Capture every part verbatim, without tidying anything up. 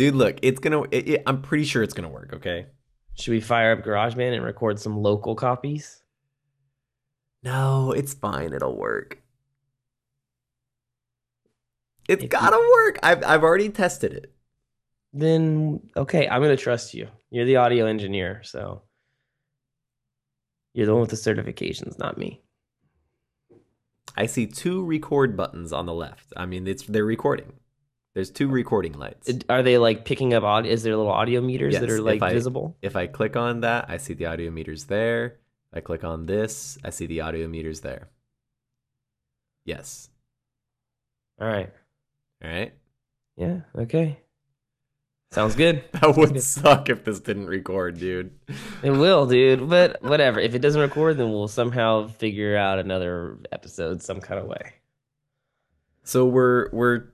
Dude, look, it's gonna. It, it, I'm pretty sure it's gonna work. Okay. Should we fire up GarageBand and record some local copies? No, it's fine. It'll work. It's if gotta you... work. I've I've already tested it. Then okay, I'm gonna trust you. You're the audio engineer, so you're the one with the certifications, not me. I see two record buttons on the left. I mean, it's they're recording. There's two recording lights. Are they like picking up audio? Is there little audio meters yes, that are like if I, visible? If I click on that, I see the audio meters there. If I click on this, I see the audio meters there. Yes. All right. All right. Yeah. Okay. Sounds good. That would good. suck if this didn't record, dude. It will, dude. But whatever. If it doesn't record, then we'll somehow figure out another episode some kind of way. So we're we're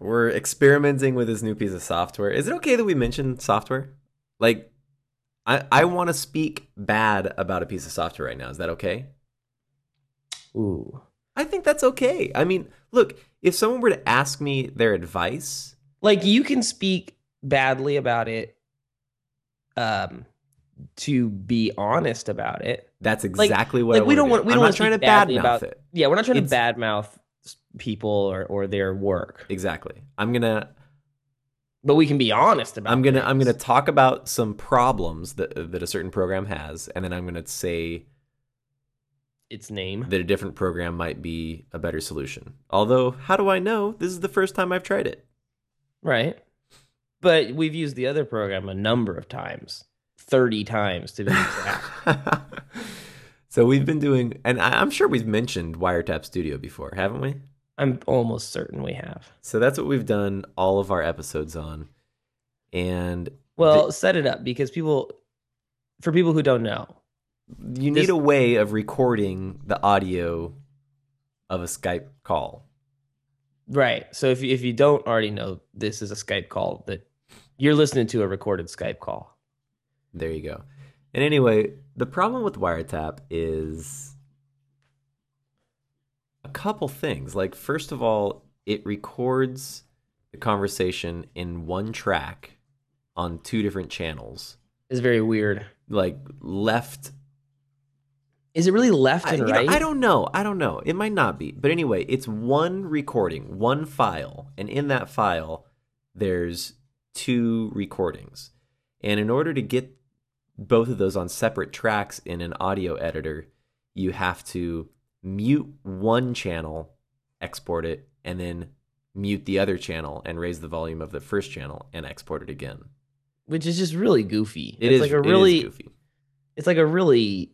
we're experimenting with this new piece of software. Is it okay that we mention software? Like, I I want to speak bad about a piece of software right now. Is that okay? Ooh. I think that's okay. I mean, look, if someone were to ask me their advice. Like, you can speak badly about it um, to be honest about it. That's exactly like, what like I we don't do. want. We I'm don't not trying to badmouth it. Yeah, we're not trying it's, to badmouth people or, or their work. Exactly. I'm gonna. But we can be honest about. I'm gonna. Things. I'm gonna talk about some problems that that a certain program has, and then I'm gonna say its name. That a different program might be a better solution. Although, how do I know? This is the first time I've tried it. Right. But we've used the other program a number of times, thirty times to be exact. So we've been doing, and I'm sure we've mentioned Wiretap Studio before, haven't we? I'm almost certain we have. So that's what we've done all of our episodes on. And well, th- set it up because people, for people who don't know, you need this- a way of recording the audio of a Skype call. Right. So if you, if you don't already know, this is a Skype call that you're listening to a recorded Skype call. There you go. And anyway, the problem with Wiretap is a couple things. Like, first of all, it records the conversation in one track on two different channels. It's very weird. Like left. Is it really left and I, right? Know, I don't know. I don't know. It might not be. But anyway, it's one recording, one file. And in that file, there's two recordings. And in order to get both of those on separate tracks in an audio editor, you have to mute one channel, export it, and then mute the other channel and raise the volume of the first channel and export it again. Which is just really goofy. It it's is, like a really, it is goofy. It's like a really...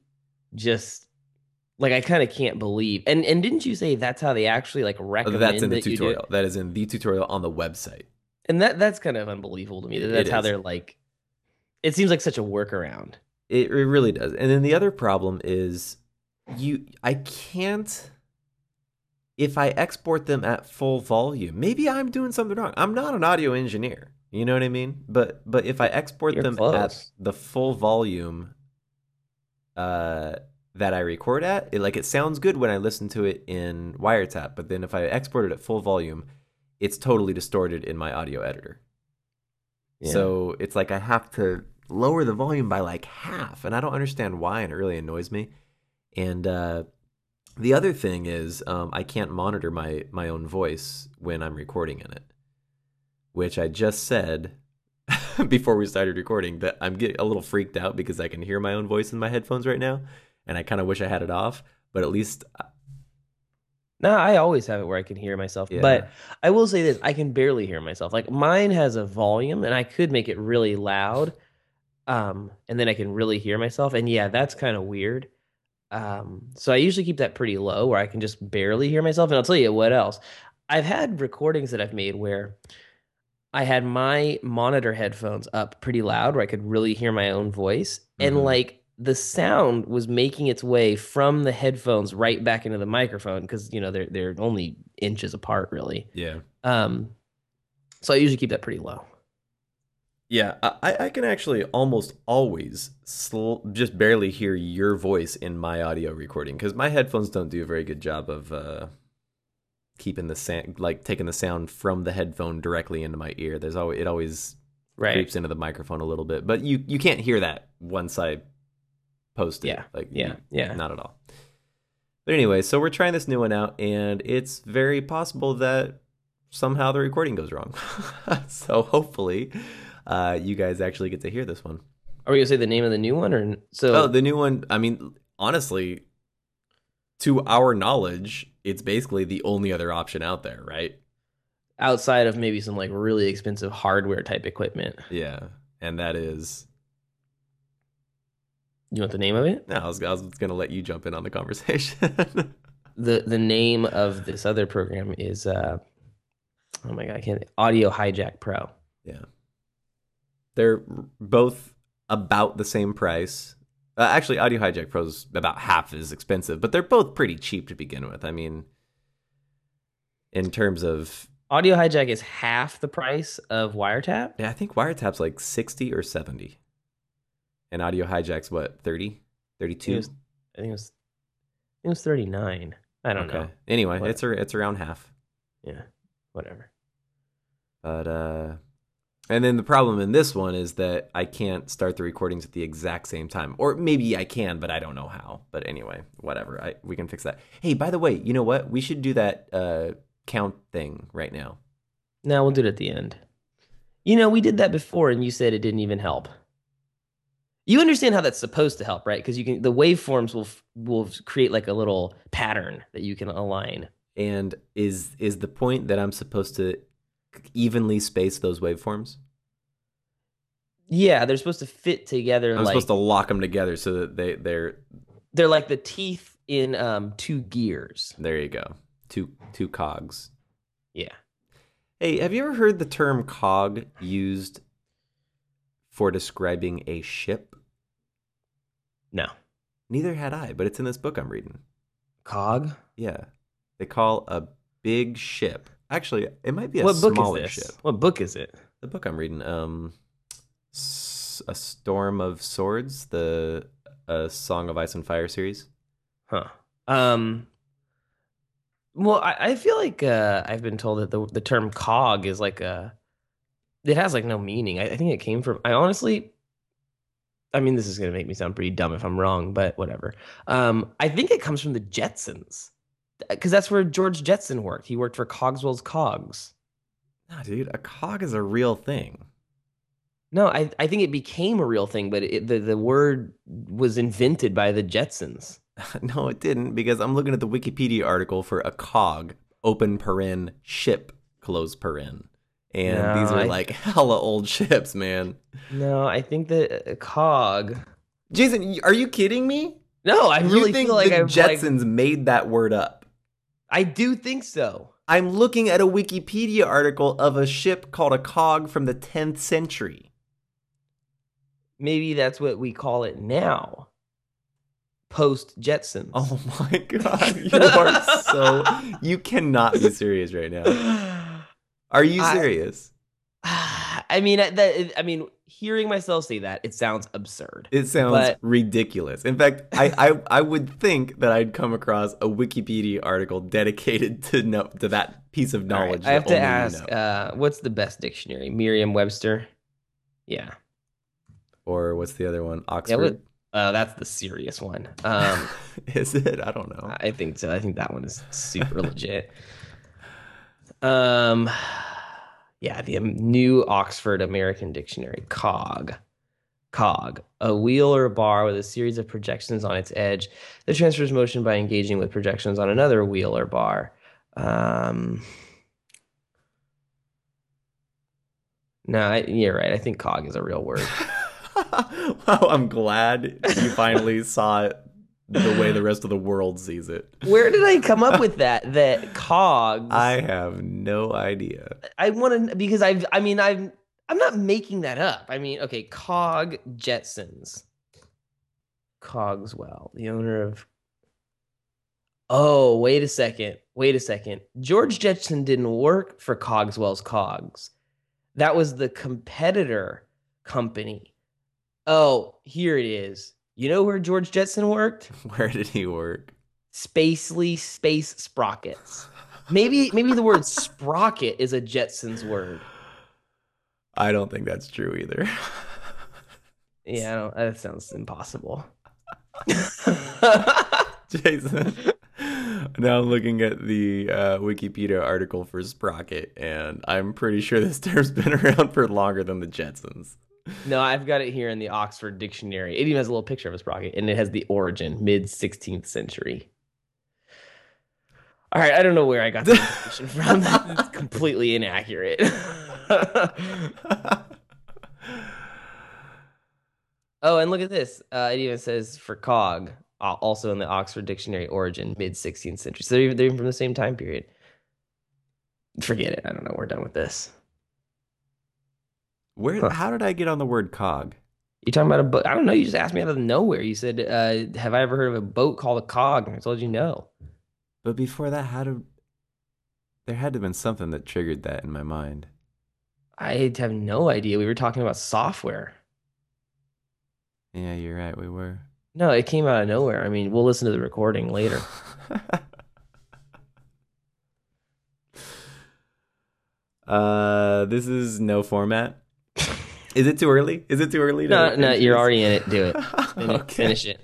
Just like I kind of can't believe, and and didn't you say that's how they actually like recommend? Oh, that's in the that tutorial. That is in the tutorial on the website, and that that's kind of unbelievable to me. That that's it how is. They're like. It seems like such a workaround. It it really does. And then the other problem is, you I can't. If I export them at full volume, maybe I'm doing something wrong. I'm not an audio engineer. You know what I mean? But but if I export You're them close. at the full volume. Uh, that I record at, it, like it sounds good when I listen to it in Wiretap, but then if I export it at full volume, it's totally distorted in my audio editor. Yeah. So it's like I have to lower the volume by like half, and I don't understand why, and it really annoys me. And uh, the other thing is um, I can't monitor my, my own voice when I'm recording in it, which I just said... before we started recording that I'm getting a little freaked out because I can hear my own voice in my headphones right now, and I kind of wish I had it off, but at least I... no I always have it where I can hear myself. Yeah. But I will say this, I can barely hear myself. Like mine has a volume and I could make it really loud um and then I can really hear myself, and yeah, that's kind of weird. Um so I usually keep that pretty low where I can just barely hear myself. And I'll tell you what else, I've had recordings that I've made where I had my monitor headphones up pretty loud where I could really hear my own voice. Mm-hmm. And like the sound was making its way from the headphones right back into the microphone. Cause you know, they're, they're only inches apart really. Yeah. Um, so I usually keep that pretty low. Yeah. I, I can actually almost always sl- just barely hear your voice in my audio recording. Cause my headphones don't do a very good job of, uh, keeping the sound, like taking the sound from the headphone directly into my ear. There's always, it always right. creeps into the microphone a little bit, but you, you can't hear that once I post it. Yeah. Like, yeah. You, yeah. Not at all. But anyway, so we're trying this new one out, and it's very possible that somehow the recording goes wrong. So hopefully uh, you guys actually get to hear this one. Are we going to say the name of the new one? Or so? Oh, the new one, I mean, honestly, to our knowledge, it's basically the only other option out there, right? Outside of maybe some like really expensive hardware type equipment. Yeah, and that is... You want the name of it? No, I was, I was going to let you jump in on the conversation. the The name of this other program is... Uh... Oh my God, I can't. Audio Hijack Pro. Yeah. They're both about the same price. Uh, actually, Audio Hijack Pro is about half as expensive, but they're both pretty cheap to begin with. I mean, in terms of... Audio Hijack is half the price of Wiretap? Yeah, I think Wiretap's like sixty or seventy. And Audio Hijack's what, thirty? thirty-two? I think it was, I think it was, I think it was thirty-nine. I don't okay. know. Anyway, but, it's, it's around half. Yeah. Whatever. But, uh, and then the problem in this one is that I can't start the recordings at the exact same time. Or maybe I can, but I don't know how. But anyway, whatever. I, we can fix that. Hey, by the way, you know what? We should do that uh, count thing right now. No, we'll do it at the end. You know, we did that before, and you said it didn't even help. You understand how that's supposed to help, right? Because you can the waveforms will will create like a little pattern that you can align. And is is the point that I'm supposed to evenly space those waveforms? Yeah, they're supposed to fit together. I'm like, supposed to lock them together so that they, they're... They're like the teeth in um, two gears. There you go. Two two cogs. Yeah. Hey, have you ever heard the term cog used for describing a ship? No. Neither had I, but it's in this book I'm reading. Cog? Yeah. They call a big ship. Actually, it might be a smaller ship. What book is it? The book I'm reading, um, S- A Storm of Swords, the A Song of Ice and Fire series. Huh. Um. Well, I, I feel like uh, I've been told that the the term cog is like a, it has like no meaning. I, I think it came from, I honestly, I mean, this is going to make me sound pretty dumb if I'm wrong, but whatever. Um, I think it comes from the Jetsons. Because that's where George Jetson worked. He worked for Cogswell's Cogs. Nah, dude, a cog is a real thing. No, I, I think it became a real thing, but it, the, the word was invented by the Jetsons. No, it didn't, because I'm looking at the Wikipedia article for a cog, open paren, ship, close paren. And no, these are I... like hella old ships, man. No, I think that a cog... Jason, are you kidding me? No, I really you think feel like the I've, Jetsons like... made that word up. I do think so. I'm looking at a Wikipedia article of a ship called a cog from the tenth century. Maybe that's what we call it now. Post-Jetsons. Oh my God. You are so... You cannot be serious right now. Are you serious? I, I mean, that, I mean, hearing myself say that, it sounds absurd. It sounds but... ridiculous. In fact, I, I, I would think that I'd come across a Wikipedia article dedicated to no, to that piece of knowledge. Right, I have to ask, you know. uh, what's the best dictionary? Merriam-Webster? Yeah. Or what's the other one? Oxford? Yeah, what, uh, that's the serious one. Um, is it? I don't know. I think so. I think that one is super legit. Um... Yeah, the new Oxford American Dictionary, cog. Cog, a wheel or a bar with a series of projections on its edge that transfers motion by engaging with projections on another wheel or bar. Um, no, I, you're right. I think cog is a real word. Wow, I'm glad you finally saw it the way the rest of the world sees it. Where did I come up with that? That cogs. I have no idea. I want to because I've. I mean, I'm. I'm not making that up. I mean, okay, cog Jetsons. Cogswell, the owner of. Oh, wait a second. Wait a second. George Jetson didn't work for Cogswell's Cogs. That was the competitor company. Oh, here it is. You know where George Jetson worked? Where did he work? Spacely's Space Sprockets. Maybe maybe the word sprocket is a Jetsons word. I don't think that's true either. Yeah, I don't, that sounds impossible. Jason, now I'm looking at the uh, Wikipedia article for sprocket, and I'm pretty sure this term's been around for longer than the Jetsons. No, I've got it here in the Oxford Dictionary. It even has a little picture of a sprocket, and it has the origin, mid-sixteenth century. All right, I don't know where I got the information from. That's completely inaccurate. Oh, and look at this. Uh, it even says for cog, also in the Oxford Dictionary, origin, mid-sixteenth century. So they're even, they're even from the same time period. Forget it. I don't know. We're done with this. Where? Huh. How did I get on the word cog? You're talking about a boat. I don't know. You just asked me out of nowhere. You said, uh, have I ever heard of a boat called a cog? And I told you no. But before that, how did... There had to have been something that triggered that in my mind. I have no idea. We were talking about software. Yeah, you're right. We were. No, it came out of nowhere. I mean, we'll listen to the recording later. uh, this is no format. Is it too early? Is it too early? To no, no, you're this? Already in it. Do it. Finish, okay. Finish it.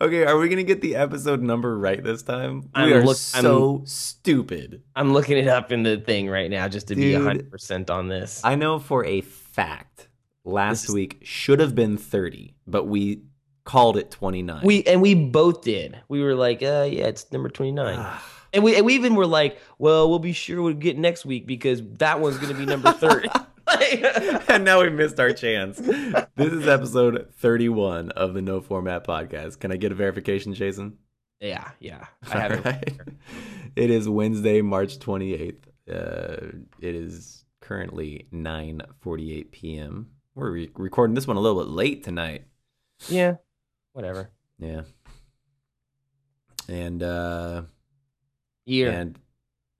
Okay, are we going to get the episode number right this time? I'm we are look, so I'm, stupid. I'm looking it up in the thing right now just to Dude, be one hundred percent on this. I know for a fact last is, week should have been thirty, but we called it twenty-nine. We And we both did. We were like, uh, yeah, it's number twenty-nine. and, we, and we even were like, well, we'll be sure we'll get next week because that one's going to be number thirty. And now we missed our chance. This is episode thirty-one of the No Format Podcast. Can I get a verification, Jason? Yeah, yeah. I have right. it. It is Wednesday, March twenty-eighth. Uh, it is currently nine forty-eight p.m. We're re- recording this one a little bit late tonight. Yeah, whatever. Yeah. And, uh... year. And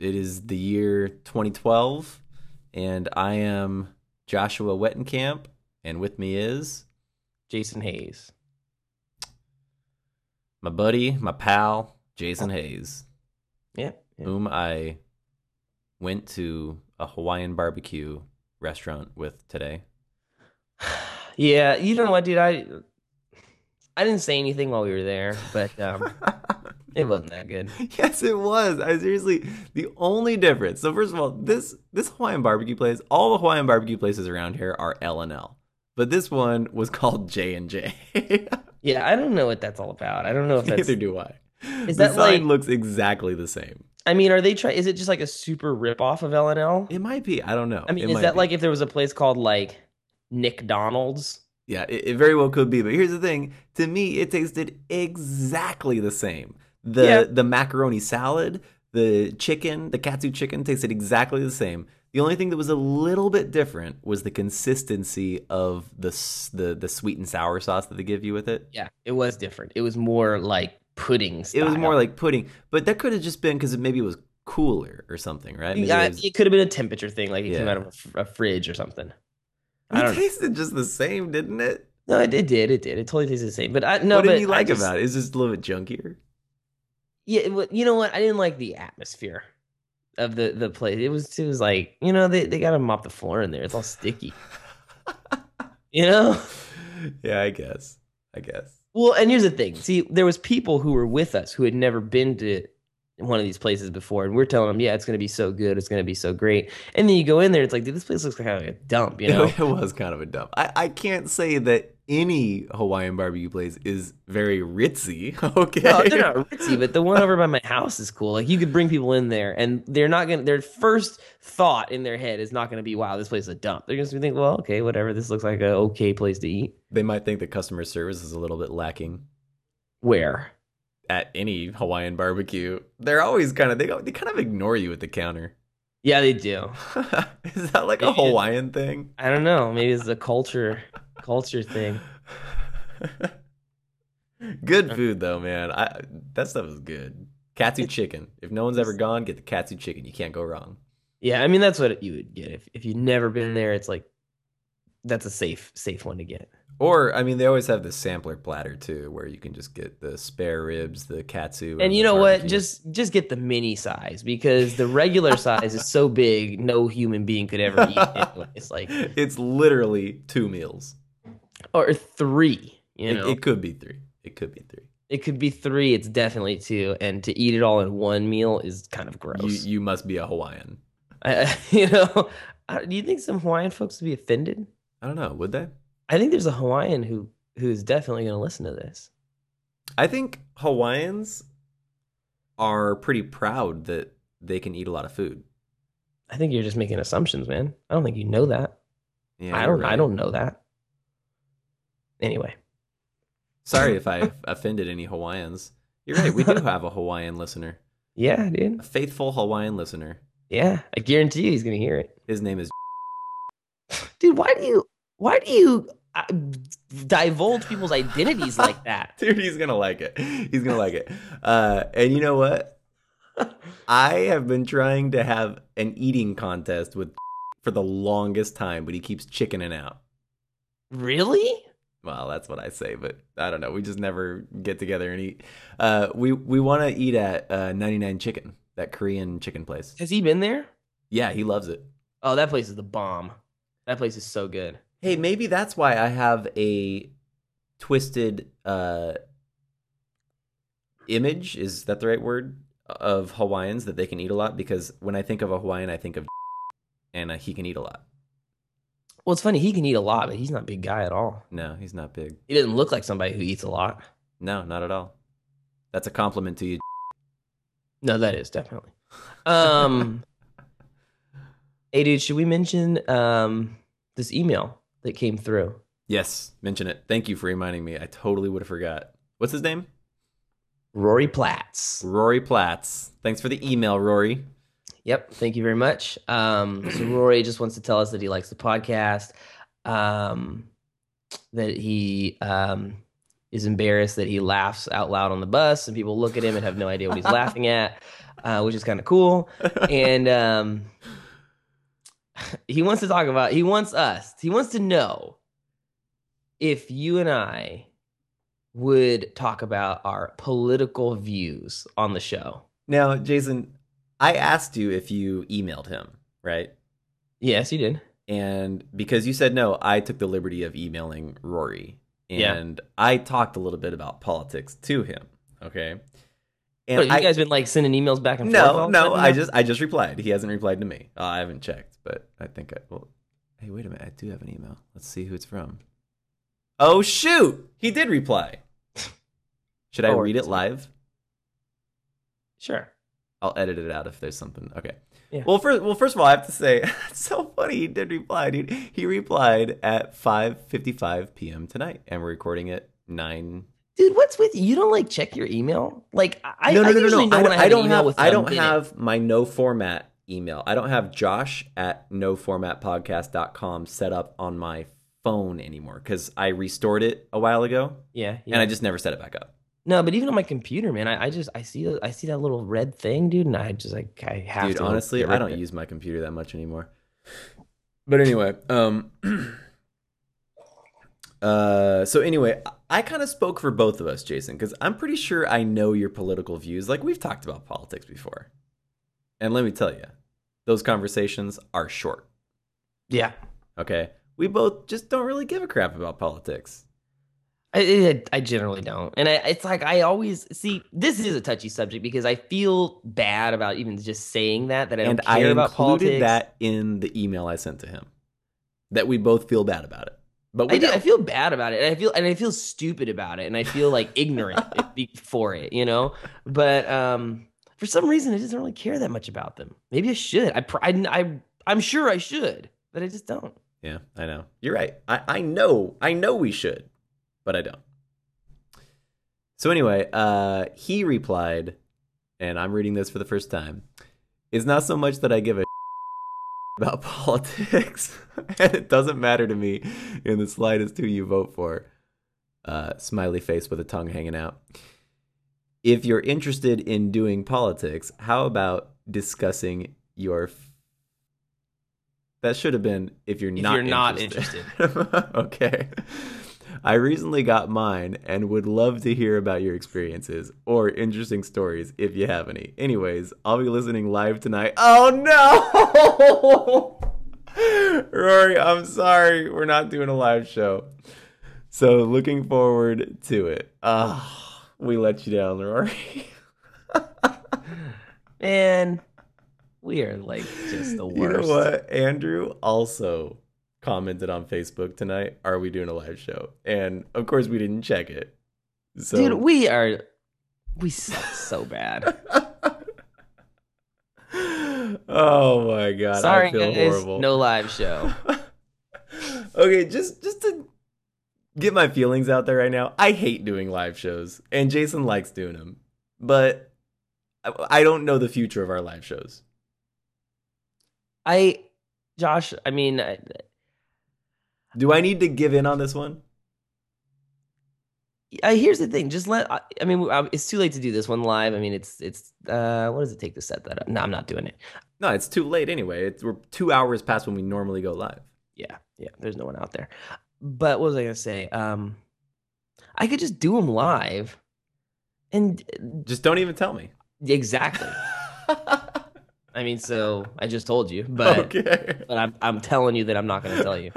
it is the year twenty twelve. And I am Joshua Wettenkamp, and with me is... Jason Hayes. My buddy, my pal, Jason Hayes. Yeah. yeah. Whom I went to a Hawaiian barbecue restaurant with today. Yeah, you know what, dude? I I didn't say anything while we were there, but... Um... It wasn't that good. Yes, it was. I seriously, the only difference. So first of all, this this Hawaiian barbecue place, all the Hawaiian barbecue places around here are L and L. But this one was called J and J. Yeah, I don't know what that's all about. I don't know if that's... Neither do I. Is that the sign like... looks exactly the same. I mean, are they trying... Is it just like a super ripoff of L and L? It might be. I don't know. I mean, it is that be. Like if there was a place called like Nick Donald's? Yeah, it, it very well could be. But here's the thing. To me, it tasted exactly the same. The yeah. the macaroni salad, the chicken, the katsu chicken tasted exactly the same. The only thing that was a little bit different was the consistency of the the the sweet and sour sauce that they give you with it. Yeah, it was different. It was more like pudding style. It was more like pudding, but that could have just been because maybe it was cooler or something, right? Maybe yeah, it, was, it could have been a temperature thing, like it yeah. came out of a, fr- a fridge or something. I it don't tasted know. just the same, didn't it? No, it, it did. It did. It totally tasted the same. But I no. What did you like just, about it? It's just a little bit junkier. Yeah, you know what? I didn't like the atmosphere of the, the place. It was it was like, you know, they, they got to mop the floor in there. It's all sticky. You know? Yeah, I guess. I guess. Well, and here's the thing. See, there was people who were with us who had never been to one of these places before. And we're telling them, yeah, it's going to be so good. It's going to be so great. And then you go in there. It's like, dude, this place looks kind of like a dump, you know? It was kind of a dump. I, I can't say that. Any Hawaiian barbecue place is very ritzy. Okay, no, they're not ritzy, but the one over by my house is cool. Like you could bring people in there, and they're not gonna. Their first thought in their head is not gonna be, "Wow, this place is a dump." They're gonna think, "Well, okay, whatever. This looks like an okay place to eat." They might think that customer service is a little bit lacking. Where? At any Hawaiian barbecue, they're always kind of they they kind of ignore you at the counter. Yeah, they do. Is that like a Hawaiian thing? I don't know. Maybe it's a culture. Culture thing. Good food though, man. I that stuff is good. Katsu chicken. If no one's ever gone, get the katsu chicken. You can't go wrong. Yeah, I mean that's what you would get if if you've never been there. It's like that's a safe safe one to get. Or, I mean, they always have the sampler platter, too, where you can just get the spare ribs, the katsu. And, and you know barbecue. What? Just just get the mini size, because the regular size is so big, no human being could ever eat it. It's like it's literally two meals. Or three. You know? It, it could be three. It could be three. It could be three. It's definitely two. And to eat it all in one meal is kind of gross. You, you must be a Hawaiian. I, you know, I, do you think some Hawaiian folks would be offended? I don't know. Would they? I think there's a Hawaiian who who is definitely going to listen to this. I think Hawaiians are pretty proud that they can eat a lot of food. I think you're just making assumptions, man. I don't think you know that. Yeah, I don't. Right. I don't know that. Anyway, sorry if I offended any Hawaiians. You're right. We do have a Hawaiian listener. Yeah, dude. A faithful Hawaiian listener. Yeah, I guarantee you he's going to hear it. His name is. Dude, why do you? Why do you divulge people's identities like that? Dude, he's going to like it. He's going to like it. Uh, and you know what? I have been trying to have an eating contest with for the longest time, but he keeps chickening out. Really? Well, that's what I say, but I don't know. We just never get together and eat. Uh, we we want to eat at uh, ninety-nine Chicken, that Korean chicken place. Has he been there? Yeah, he loves it. Oh, that place is the bomb. That place is so good. Hey, maybe that's why I have a twisted uh, image, is that the right word, of Hawaiians, that they can eat a lot? Because when I think of a Hawaiian, I think of and uh, he can eat a lot. Well, it's funny. He can eat a lot, but he's not a big guy at all. No, he's not big. He doesn't look like somebody who eats a lot. No, not at all. That's a compliment to you. No, that is definitely. Um, hey, dude, should we mention um, this email that came through? Yes, mention it. Thank you for reminding me. I totally would have forgot. What's his name? Rory Platts. Rory Platts. Thanks for the email, Rory. Yep. Thank you very much. Um, so Rory just wants to tell us that he likes the podcast, um, that he um, is embarrassed that he laughs out loud on the bus and people look at him and have no idea what he's laughing at, uh, which is kind of cool. And um, he wants to talk about, he wants us, he wants to know if you and I would talk about our political views on the show. Now, Jason, I asked you if you emailed him, right? Yes, you did. And because you said no, I took the liberty of emailing Rory. And yeah. I talked a little bit about politics to him, okay? And what, have you guys I, been like sending emails back and no, forth? All no, no, I just I just replied. He hasn't replied to me. Uh, I haven't checked, but I think I well. Hey, wait a minute. I do have an email. Let's see who it's from. Oh shoot! He did reply. Should I oh, read it live? Sure. I'll edit it out if there's something. Okay. Yeah. Well, first, well, first of all, I have to say it's so funny. He did reply, dude. He replied at five fifty-five p m tonight, and we're recording at nine. Dude, what's with you? You don't like check your email? Like I no no I no no. no. I, don't, I, I don't have I don't have my no format email. I don't have Josh at no format podcast dot com set up on my phone anymore because I restored it a while ago. Yeah, yeah. And I just never set it back up. No, but even on my computer, man, I, I just I see I see that little red thing, dude, and I just like I have dude, to. Dude, honestly, I don't it. use my computer that much anymore. But anyway, um, uh, so anyway. I kind of spoke for both of us, Jason, because I'm pretty sure I know your political views. Like, we've talked about politics before. And let me tell you, those conversations are short. Yeah. Okay? We both just don't really give a crap about politics. I, I generally don't. And I, it's like I always see this is a touchy subject because I feel bad about even just saying that, that I don't and care I about politics. And I included that in the email I sent to him, that we both feel bad about it. But I, do, I feel bad about it, and I feel and I feel stupid about it, and I feel like ignorant for it, you know. But um, for some reason, I just don't really care that much about them. Maybe I should. I, I, I I'm sure I should, but I just don't. Yeah, I know. You're right. I, I know. I know we should, but I don't. So anyway, uh, he replied, and I'm reading this for the first time. It's not so much that I give a about politics, and it doesn't matter to me in the slightest who you vote for. Uh, smiley face with a tongue hanging out. If you're interested in doing politics, how about discussing your... F that should have been if you're if not you're interested. Not interested. Okay. I recently got mine and would love to hear about your experiences or interesting stories if you have any. Anyways, I'll be listening live tonight. Oh no! Rory, I'm sorry. We're not doing a live show. So looking forward to it. Ah, oh, we let you down, Rory. Man, we are like just the worst. You know what? Andrew also commented on Facebook tonight, are we doing a live show? And of course we didn't check it. So dude, we are we suck so bad. Oh my god. Sorry, I feel guys, horrible. No live show. Okay, just just to get my feelings out there right now, I hate doing live shows and Jason likes doing them. But I don't know the future of our live shows. I Josh, I mean I, do I need to give in on this one? Uh, here's the thing. Just let. I, I mean, it's too late to do this one live. I mean, it's it's. Uh, what does it take to set that up? No, I'm not doing it. No, it's too late anyway. It's, we're two hours past when we normally go live. Yeah, yeah. There's no one out there. But what was I gonna say? Um, I could just do them live, and just don't even tell me. Exactly. I mean, so I just told you, but okay. But I'm I'm telling you that I'm not gonna tell you.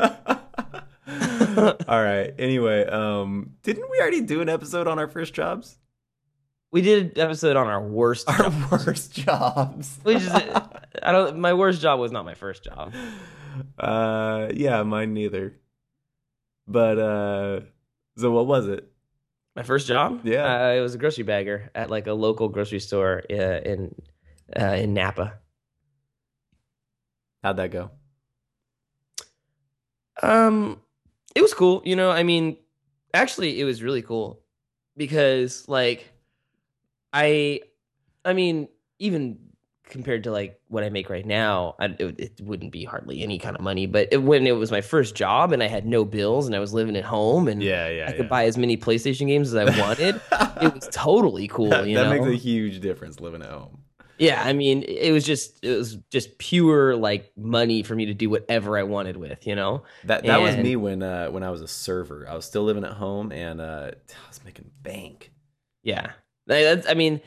All right. Anyway, um, didn't we already do an episode on our first jobs? We did an episode on our worst our jobs. worst jobs. Which is, I don't. My worst job was not my first job. Uh, yeah, mine neither. But uh, so what was it? My first job? Yeah, uh, it was a grocery bagger at like a local grocery store uh, in uh, in Napa. How'd that go? Um. It was cool, you know, I mean, actually, it was really cool because, like, I, I mean, even compared to, like, what I make right now, I, it, it wouldn't be hardly any kind of money, but it, when it was my first job and I had no bills and I was living at home and yeah, yeah, I could yeah. buy as many PlayStation games as I wanted, it was totally cool, you that know? That makes a huge difference living at home. Yeah, I mean, it was just it was just pure like money for me to do whatever I wanted with, you know. That that and was me when uh, when I was a server. I was still living at home and uh, I was making bank. Yeah, that's, I mean,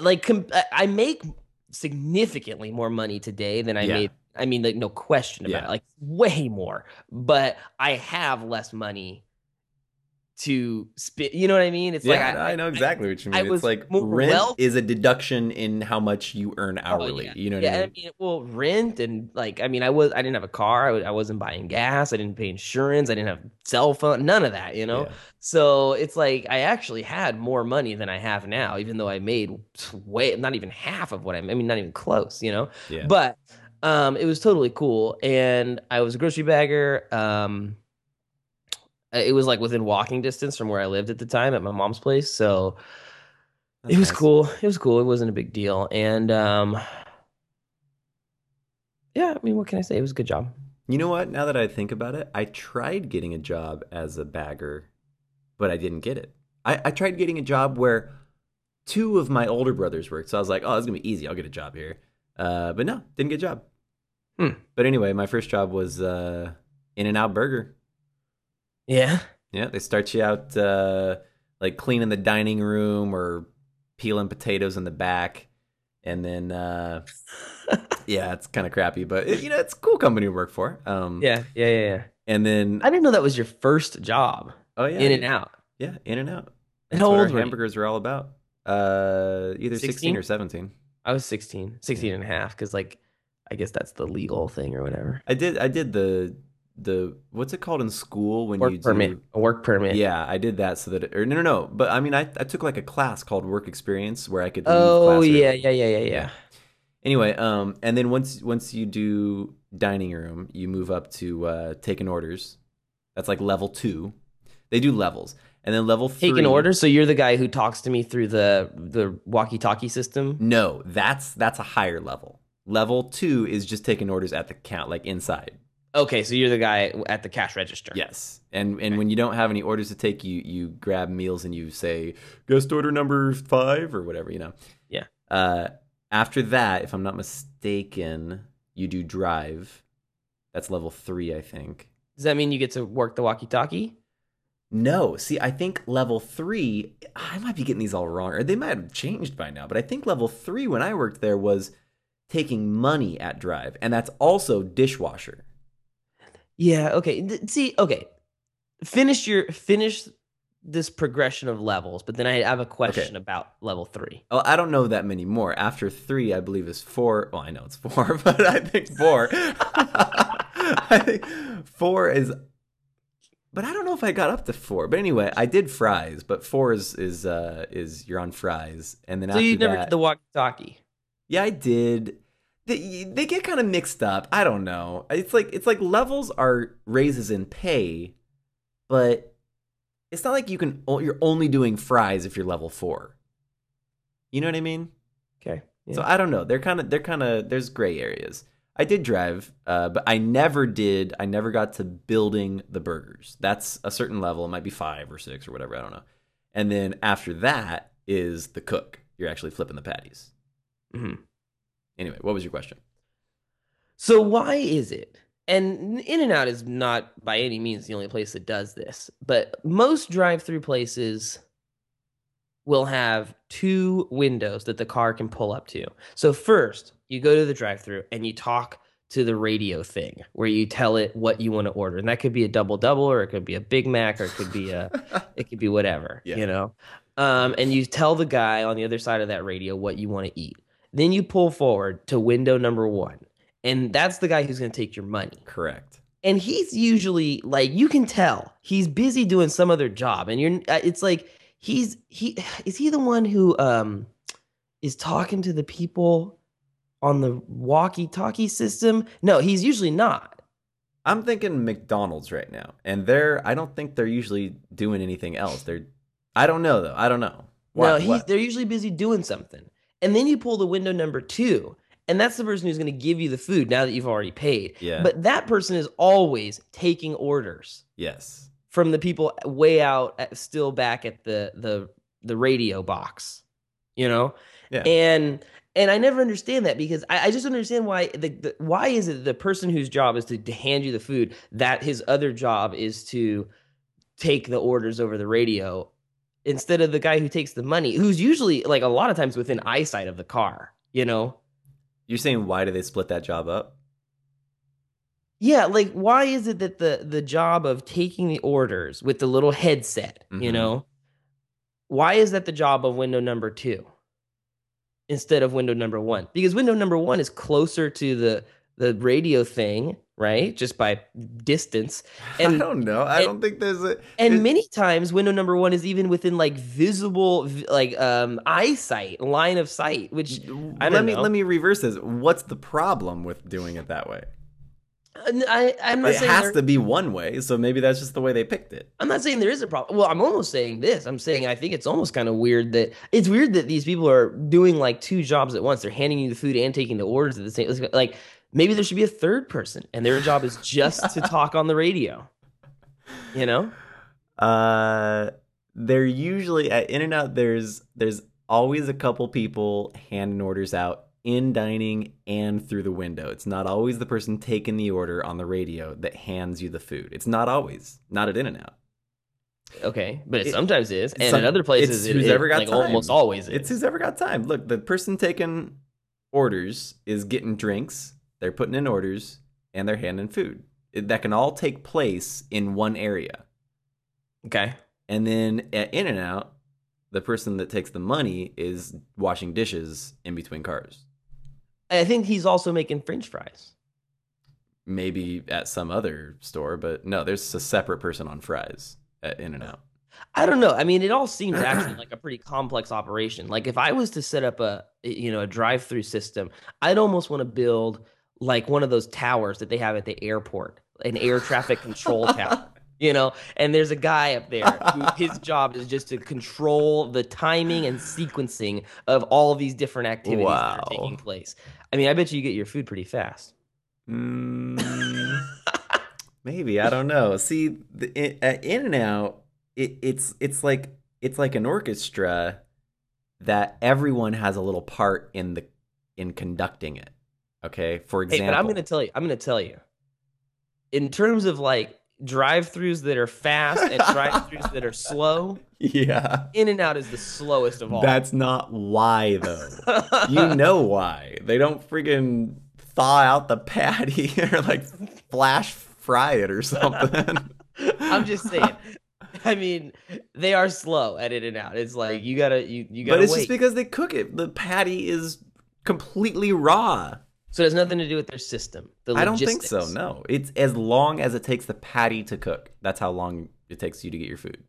like com- I make significantly more money today than I yeah. made. I mean, like no question about yeah. it, like way more. But I have less money to spit, you know what I mean? It's yeah, like I, I know exactly I, what you mean. I it's like rent well- is a deduction in how much you earn hourly. Oh, yeah. You know what yeah, I mean? I mean? Well, rent and like I mean, I was I didn't have a car. I, I wasn't buying gas. I didn't pay insurance. I didn't have cell phone. None of that, you know. Yeah. So it's like I actually had more money than I have now, even though I made way not even half of what I made. I mean, not even close, you know. Yeah. But um, it was totally cool, and I was a grocery bagger. Um, It was like within walking distance from where I lived at the time at my mom's place. So That's it was nice. cool. It was cool. It wasn't a big deal. And um, yeah, I mean, what can I say? It was a good job. You know what? Now that I think about it, I tried getting a job as a bagger, but I didn't get it. I, I tried getting a job where two of my older brothers worked. So I was like, oh, it's going to be easy. I'll get a job here. Uh, but no, didn't get a job. Hmm. But anyway, my first job was uh, In-N-Out Burger. Yeah. Yeah, they start you out uh, like cleaning the dining room or peeling potatoes in the back. And then, uh, yeah, it's kind of crappy, but it, you know, it's a cool company to work for. Um, yeah, yeah, yeah, yeah. And then I didn't know that was your first job. Oh, yeah. In and out. Yeah, in and out. That's How what old our were hamburgers you? Were all about. Uh, either sixteen? sixteen or seventeen. I was sixteen, sixteen yeah. and a half because, like, I guess that's the legal thing or whatever. I did, I did the. The what's it called in school when work you permit. do a work permit? Yeah, I did that so that it, or no, no, no. But I mean, I I took like a class called work experience where I could. Oh leave yeah, yeah, yeah, yeah, yeah. Anyway, um, and then once once you do dining room, you move up to uh, taking orders. That's like level two. They do levels, and then level three. Taking orders. So you're the guy who talks to me through the the walkie-talkie system. No, that's that's a higher level. Level two is just taking orders at the count, like inside. Okay, so you're the guy at the cash register. Yes, and and okay. when you don't have any orders to take, you you grab meals and you say guest order number five or whatever, you know. Yeah. Uh, after that, if I'm not mistaken, you do drive. That's level three, I think. Does that mean you get to work the walkie-talkie? No. See, I think level three, I might be getting these all wrong, or they might have changed by now, but I think level three when I worked there was taking money at Drive, and that's also dishwasher. Yeah, okay. See, okay. Finish your finish this progression of levels, but then I have a question okay. about level three. Oh, I don't know that many more. After three, I believe is four. Well, I know it's four, but I think four. I think four is... But I don't know if I got up to four. But anyway, I did fries, but four is is uh, is you're on fries. And then so after you never that, did the walkie-talkie. Yeah, I did. They, they get kind of mixed up. I don't know. It's like it's like levels are raises in pay, but it's not like you can you're only doing fries if you're level four. You know what I mean? Okay. Yeah. So I don't know. They're kind of they're kind of there's gray areas. I did Drive, uh, but I never did. I never got to building the burgers. That's a certain level. It might be five or six or whatever. I don't know. And then after that is the cook. You're actually flipping the patties. Mm-hmm. Anyway, what was your question? So why is it? And In-N-Out is not by any means the only place that does this, but most drive-through places will have two windows that the car can pull up to. So first, you go to the drive-thru and you talk to the radio thing where you tell it what you want to order. And that could be a double double, or it could be a Big Mac, or it could be a, it could be whatever, yeah. you know? Um, and you tell the guy on the other side of that radio what you want to eat. Then you pull forward to window number one. And that's the guy who's going to take your money. Correct. And he's usually like, you can tell he's busy doing some other job. And you're, it's like, he's, he, is he the one who um, is talking to the people on the walkie-talkie system? No, he's usually not. I'm thinking McDonald's right now, and they're I don't think they're usually doing anything else. They're I don't know though. I don't know. Why, no, he's, they're usually busy doing something. And then you pull the window number two, and that's the person who's going to give you the food now that you've already paid. Yeah. But that person is always taking orders. Yes. From the people way out, at, still back at the the the radio box, you know, yeah. and. And I never understand that, because I, I just don't understand why the, the why is it the person whose job is to, to hand you the food, that his other job is to take the orders over the radio instead of the guy who takes the money, who's usually like a lot of times within eyesight of the car, you know? You're saying why do they split that job up? Yeah, like why is it that the the job of taking the orders with the little headset, mm-hmm. you know, why is that the job of window number two? Instead of window number one, because window number one is closer to the the radio thing, right? Just by distance. And, I don't know. I and, don't think there's a. And there's... many times, window number one is even within like visible, like um, eyesight, line of sight. Which I don't let me know. Let me reverse this. What's the problem with doing it that way? I, I'm not it saying it has there, to be one way, so maybe that's just the way they picked it. I'm not saying there is a problem. Well, I'm almost saying this. I'm saying I think it's almost kind of weird that it's weird that these people are doing like two jobs at once. They're handing you the food and taking the orders at the same. Like maybe there should be a third person, and their job is just to talk on the radio. You know, uh, they're usually at In-N-Out. There's there's always a couple people handing orders out. In dining and through the window. It's not always the person taking the order on the radio that hands you the food. It's not always. Not at In-N-Out. Okay, but it, it sometimes is. And some, in other places, it's it, who's it, ever got like time. Almost always is. It's who's ever got time. Look, the person taking orders is getting drinks, they're putting in orders, and they're handing food. It, that can all take place in one area. Okay. And then at In-N-Out, the person that takes the money is washing dishes in between cars. I think he's also making French fries. Maybe at some other store, but no, there's a separate person on fries at In-N-Out. I don't know. I mean, it all seems actually like a pretty complex operation. Like if I was to set up a, you know, a drive-through system, I'd almost want to build like one of those towers that they have at the airport, an air traffic control tower. You know, and there's a guy up there who his job is just to control the timing and sequencing of all of these different activities wow. that are taking place. I mean, I bet you get your food pretty fast. Mm, maybe. I don't know. See, the, it, In-N-Out, it, it's it's like it's like an orchestra that everyone has a little part in the in conducting it. OK, for example, hey, but I'm going to tell you, I'm going to tell you in terms of like. drive-thrus that are fast and drive-thrus that are slow. Yeah. In-N-Out is the slowest of all. That's not why, though. You know why. They don't friggin' thaw out the patty or, like, flash fry it or something. I'm just saying. I mean, they are slow at In-N-Out. It's like, you gotta, you, you gotta wait. But it's wait. Just because they cook it. The patty is completely raw. So it has nothing to do with their system, the logistics. I don't think so, no. It's as long as it takes the patty to cook. That's how long it takes you to get your food.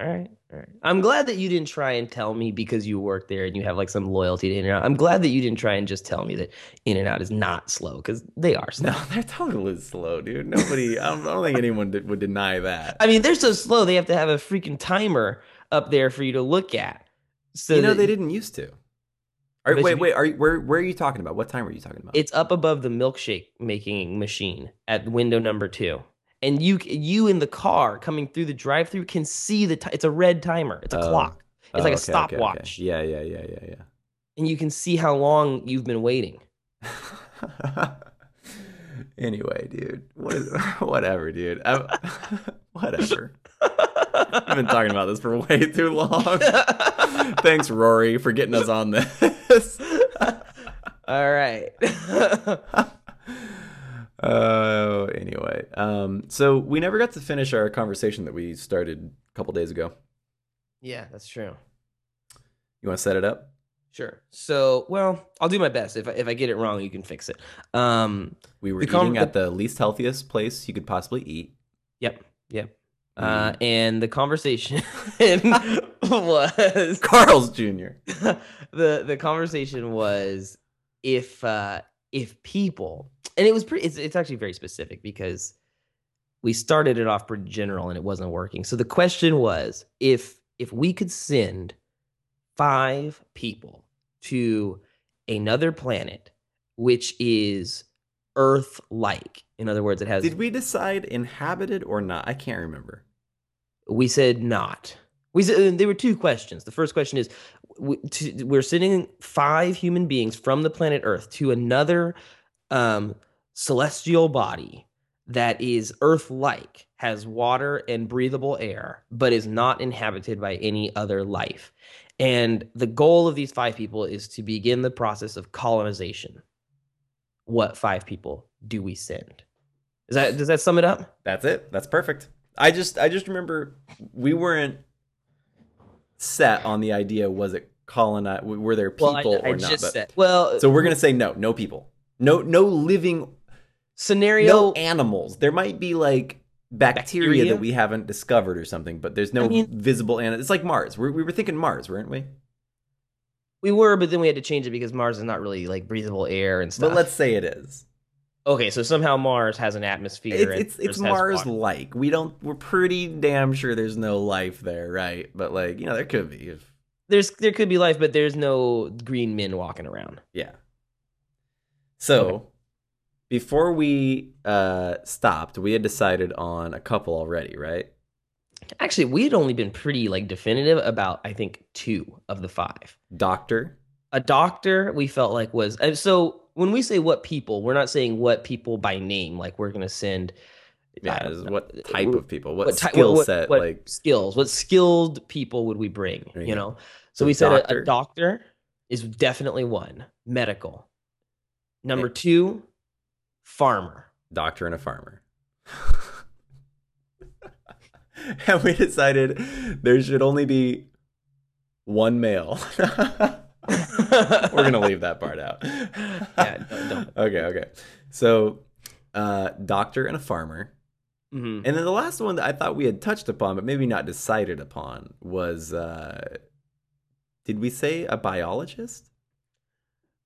All right, all right. I'm glad that you didn't try and tell me, because you work there and you have like some loyalty to In-N-Out. I'm glad that you didn't try and just tell me that In-N-Out is not slow, because they are slow. No, they're totally slow, dude. Nobody, I, don't, I don't think anyone would deny that. I mean, they're so slow, they have to have a freaking timer up there for you to look at. So you know, that, they didn't used to. Are, wait, wait, are you, where, where are you talking about? What time are you talking about? It's up above the milkshake making machine at window number two. And you you in the car coming through the drive-thru can see the time. It's a red timer. It's a oh. clock. It's oh, like a okay, stopwatch. Okay, okay. Yeah, yeah, yeah, yeah, yeah. And you can see how long you've been waiting. Anyway, dude. What is, whatever, dude. I'm, whatever. I've been talking about this for way too long. Thanks, Rory, for getting us on this. All right. Oh, uh, anyway. Um, so we never got to finish our conversation that we started a couple days ago. Yeah, that's true. You want to set it up? Sure. So, well, I'll do my best. If I, if I get it wrong, you can fix it. Um, we were eating com- at the least healthiest place you could possibly eat. Yep, yep. Uh, and the conversation was Carl's Junior the the conversation was if uh, if people, and it was pretty. It's, it's actually very specific, because we started it off pretty general and it wasn't working. So the question was if if we could send five people to another planet, which is Earth-like. In other words, it has... Did we decide inhabited or not? I can't remember. We said not. We said, there were two questions. The first question is, we're sending five human beings from the planet Earth to another um, celestial body that is Earth-like, has water and breathable air, but is not inhabited by any other life. And the goal of these five people is to begin the process of colonization. What five people do we send? Is that does that sum it up? That's it. That's perfect. I just I just remember we weren't set on the idea. Was it colonized? Were there people well, I, I or just not? But, said, well, so we're gonna say no. No people. No no living scenario. No animals. There might be like bacteria, bacteria? that we haven't discovered or something, but there's no I mean, visible animal. It's like Mars. We're, we were thinking Mars, weren't we? We were, but then we had to change it because Mars is not really like breathable air and stuff. But let's say it is. Okay, so somehow Mars has an atmosphere. It's it's, it's Mars-like. We don't. We're pretty damn sure there's no life there, right? But like, you know, there could be. If... There's there could be life, but there's no green men walking around. Yeah. So, okay. Before we uh, stopped, we had decided on a couple already, right? Actually, we had only been pretty like definitive about, I think, two of the five. Doctor? A doctor we felt like was... So when we say what people, we're not saying what people by name. Like we're going to send... Yeah, know, what type what, of people? What, what ty- skill what, set? What, what like skills? What skilled people would we bring? Yeah. You know? So, so we said doctor. A, a doctor is definitely one. Medical. Number yeah. two, farmer. Doctor and a farmer. And we decided there should only be one male. We're going to leave that part out. Yeah, don't, don't. Okay, okay. So, uh, doctor and a farmer. Mm-hmm. And then the last one that I thought we had touched upon, but maybe not decided upon, was, uh, did we say a biologist?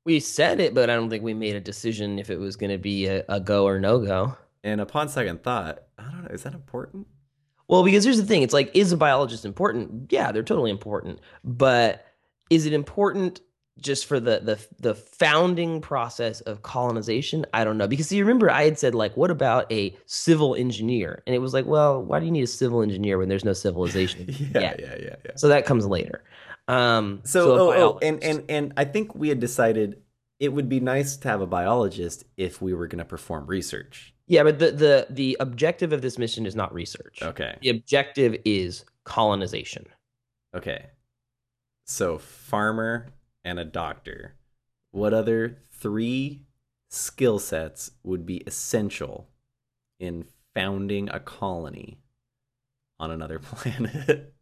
We said it, but I don't think we made a decision if it was going to be a, a go or no go. And upon second thought, I don't know, is that important? Well, because here's the thing. It's like, is a biologist important? Yeah, they're totally important. But is it important just for the the the founding process of colonization? I don't know. Because you remember I had said, like, what about a civil engineer? And it was like, well, why do you need a civil engineer when there's no civilization? yeah, yet? yeah, yeah, yeah. So that comes later. Um, so, so oh, oh and, and, and I think we had decided it would be nice to have a biologist if we were going to perform research. Yeah, but the, the the objective of this mission is not research. Okay. The objective is colonization. Okay. So farmer and a doctor. What other three skill sets would be essential in founding a colony on another planet?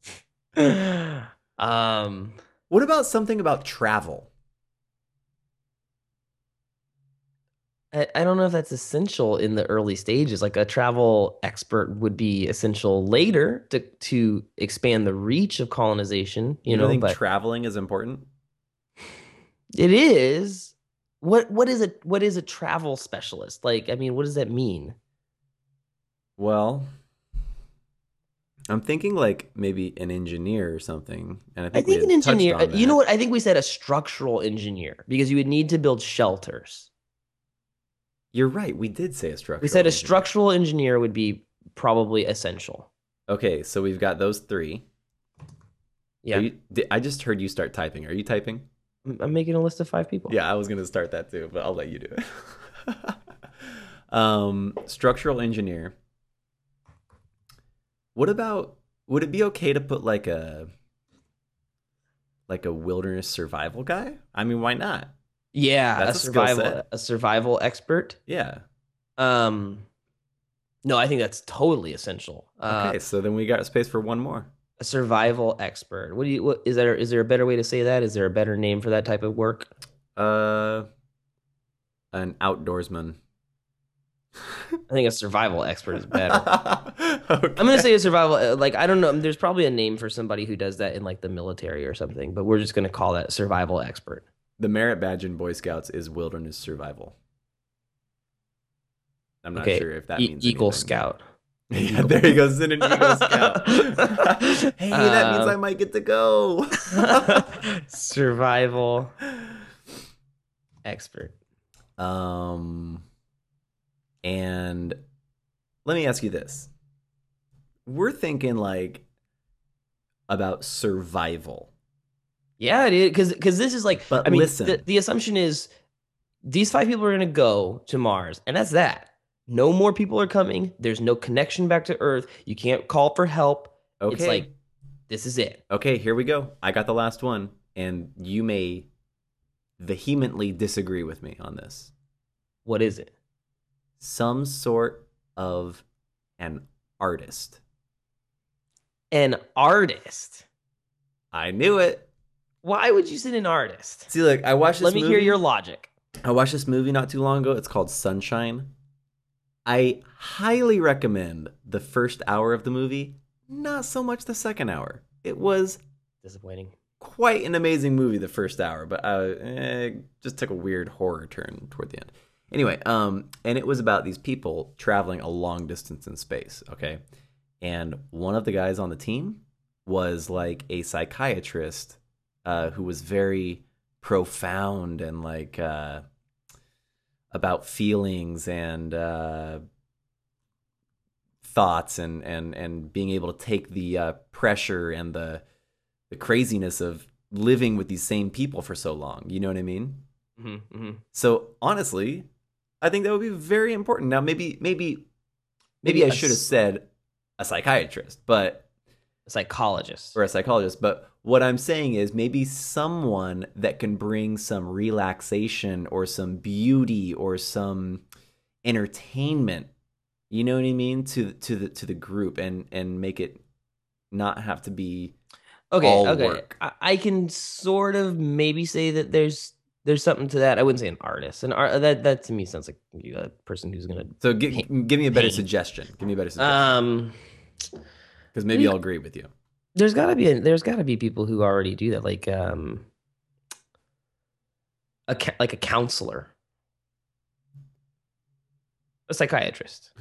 um, what about something about travel? I don't know if that's essential in the early stages. Like a travel expert would be essential later to to expand the reach of colonization. You, you know, think but traveling is important. It is. What what is it? What is a travel specialist? Like, I mean, what does that mean? Well, I'm thinking like maybe an engineer or something. And I think, I think an engineer. You know what? I think we said a structural engineer because you would need to build shelters. You're right. We did say a structural. We said a engineer. structural engineer would be probably essential. Okay, so we've got those three. Yeah. You, I just heard you start typing. Are you typing? I'm making a list of five people. Yeah, I was going to start that too, but I'll let you do it. um, structural engineer. What about? Would it be okay to put like a like a wilderness survival guy? I mean, why not? Yeah, That's a survival a, a survival expert. Yeah. Um, no, I think that's totally essential. Uh, okay, so then we got space for one more. A survival expert. What do you? What, is there? Is there a better way to say that? Is there a better name for that type of work? Uh, an outdoorsman. I think a survival expert is better. Okay. I'm gonna say a survival. Like I don't know. There's probably a name for somebody who does that in like the military or something. But we're just gonna call that survival expert. The merit badge in Boy Scouts is wilderness survival. I'm not okay. sure if that e- means Eagle anything. Scout. Yeah, Eagle. There he goes in an Eagle Scout. Hey, um, that means I might get to go. Survival expert. Um, and let me ask you this: we're thinking like about survival. Yeah, dude, because because this is like, but I mean, listen. The, the assumption is these five people are going to go to Mars, and that's that. No more people are coming. There's no connection back to Earth. You can't call for help. Okay. It's like, this is it. Okay, here we go. I got the last one, and you may vehemently disagree with me on this. What is it? Some sort of an artist. An artist? I knew it. Why would you send an artist? See, look, I watched this movie. Let me hear your logic. I watched this movie not too long ago. It's called Sunshine. I highly recommend the first hour of the movie, not so much the second hour. It was disappointing. Quite an amazing movie, the first hour, but I, it just took a weird horror turn toward the end. Anyway, um, and it was about these people traveling a long distance in space, okay? And one of the guys on the team was like a psychiatrist Uh, who was very profound and like uh, about feelings and uh, thoughts and, and, and being able to take the uh, pressure and the the craziness of living with these same people for so long. You know what I mean? Mm-hmm, mm-hmm. So honestly, I think that would be very important. Now, maybe maybe maybe, maybe I should have said a psychiatrist, but. A psychologist. Or a psychologist. But what I'm saying is maybe someone that can bring some relaxation or some beauty or some entertainment, you know what I mean, to to the to the group and, and make it not have to be okay, all okay. work. I, I can sort of maybe say that there's there's something to that. I wouldn't say an artist. An art that that to me sounds like a person who's gonna So give paint, give me a better paint. suggestion. Give me a better suggestion. Um Because maybe yeah. I'll agree with you. There's gotta be a, there's gotta be people who already do that, like um, a like a counselor, a psychiatrist,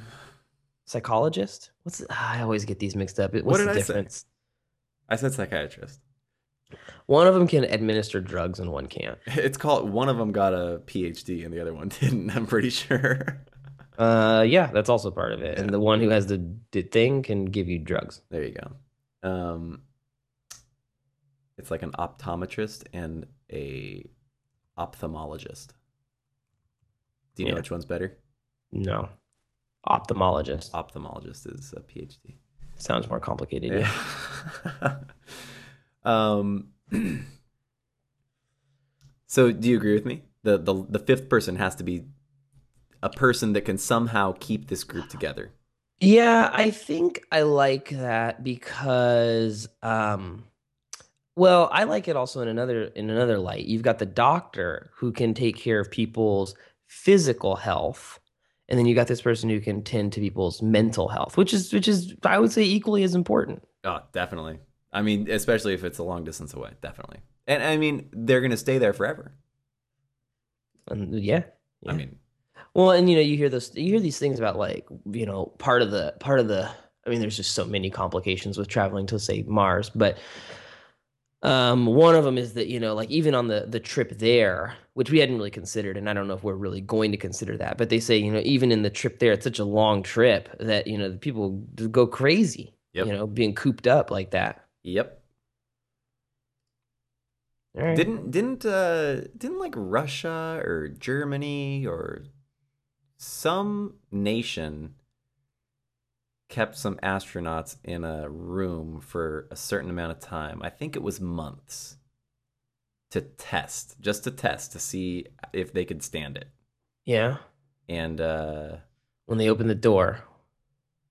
psychologist. What's oh, I always get these mixed up. What's what did the difference? I say? I said psychiatrist. One of them can administer drugs and one can't. It's called one of them got a P H D and the other one didn't. I'm pretty sure. Uh, yeah, that's also part of it. Yeah. And the one who has the, the thing can give you drugs. There you go. Um, it's like an optometrist and a ophthalmologist. Do you yeah. know which one's better? No. Ophthalmologist. Ophthalmologist is a PhD. Sounds more complicated. Yeah. um. So, do you agree with me? The, the the fifth person has to be a person that can somehow keep this group together. Yeah, I think I like that because, um, well, I like it also in another in another light. You've got the doctor who can take care of people's physical health, and then you got this person who can tend to people's mental health, which is which is I would say equally as important. Oh, definitely. I mean, especially if it's a long distance away, definitely. And I mean, they're going to stay there forever. Um, yeah, yeah. I mean, well, and you know, you hear those, you hear these things about like, you know, part of the, part of the, I mean, there's just so many complications with traveling to say Mars, but um, one of them is that, you know, like even on the, the trip there, which we hadn't really considered, and I don't know if we're really going to consider that, but they say, you know, even in the trip there, it's such a long trip that, you know, the people go crazy, yep. you know, being cooped up like that. Yep. Right. Didn't didn't uh, didn't like Russia or Germany or some nation kept some astronauts in a room for a certain amount of time? I think it was months to test, just to test to see if they could stand it. Yeah. And uh, when they opened the door,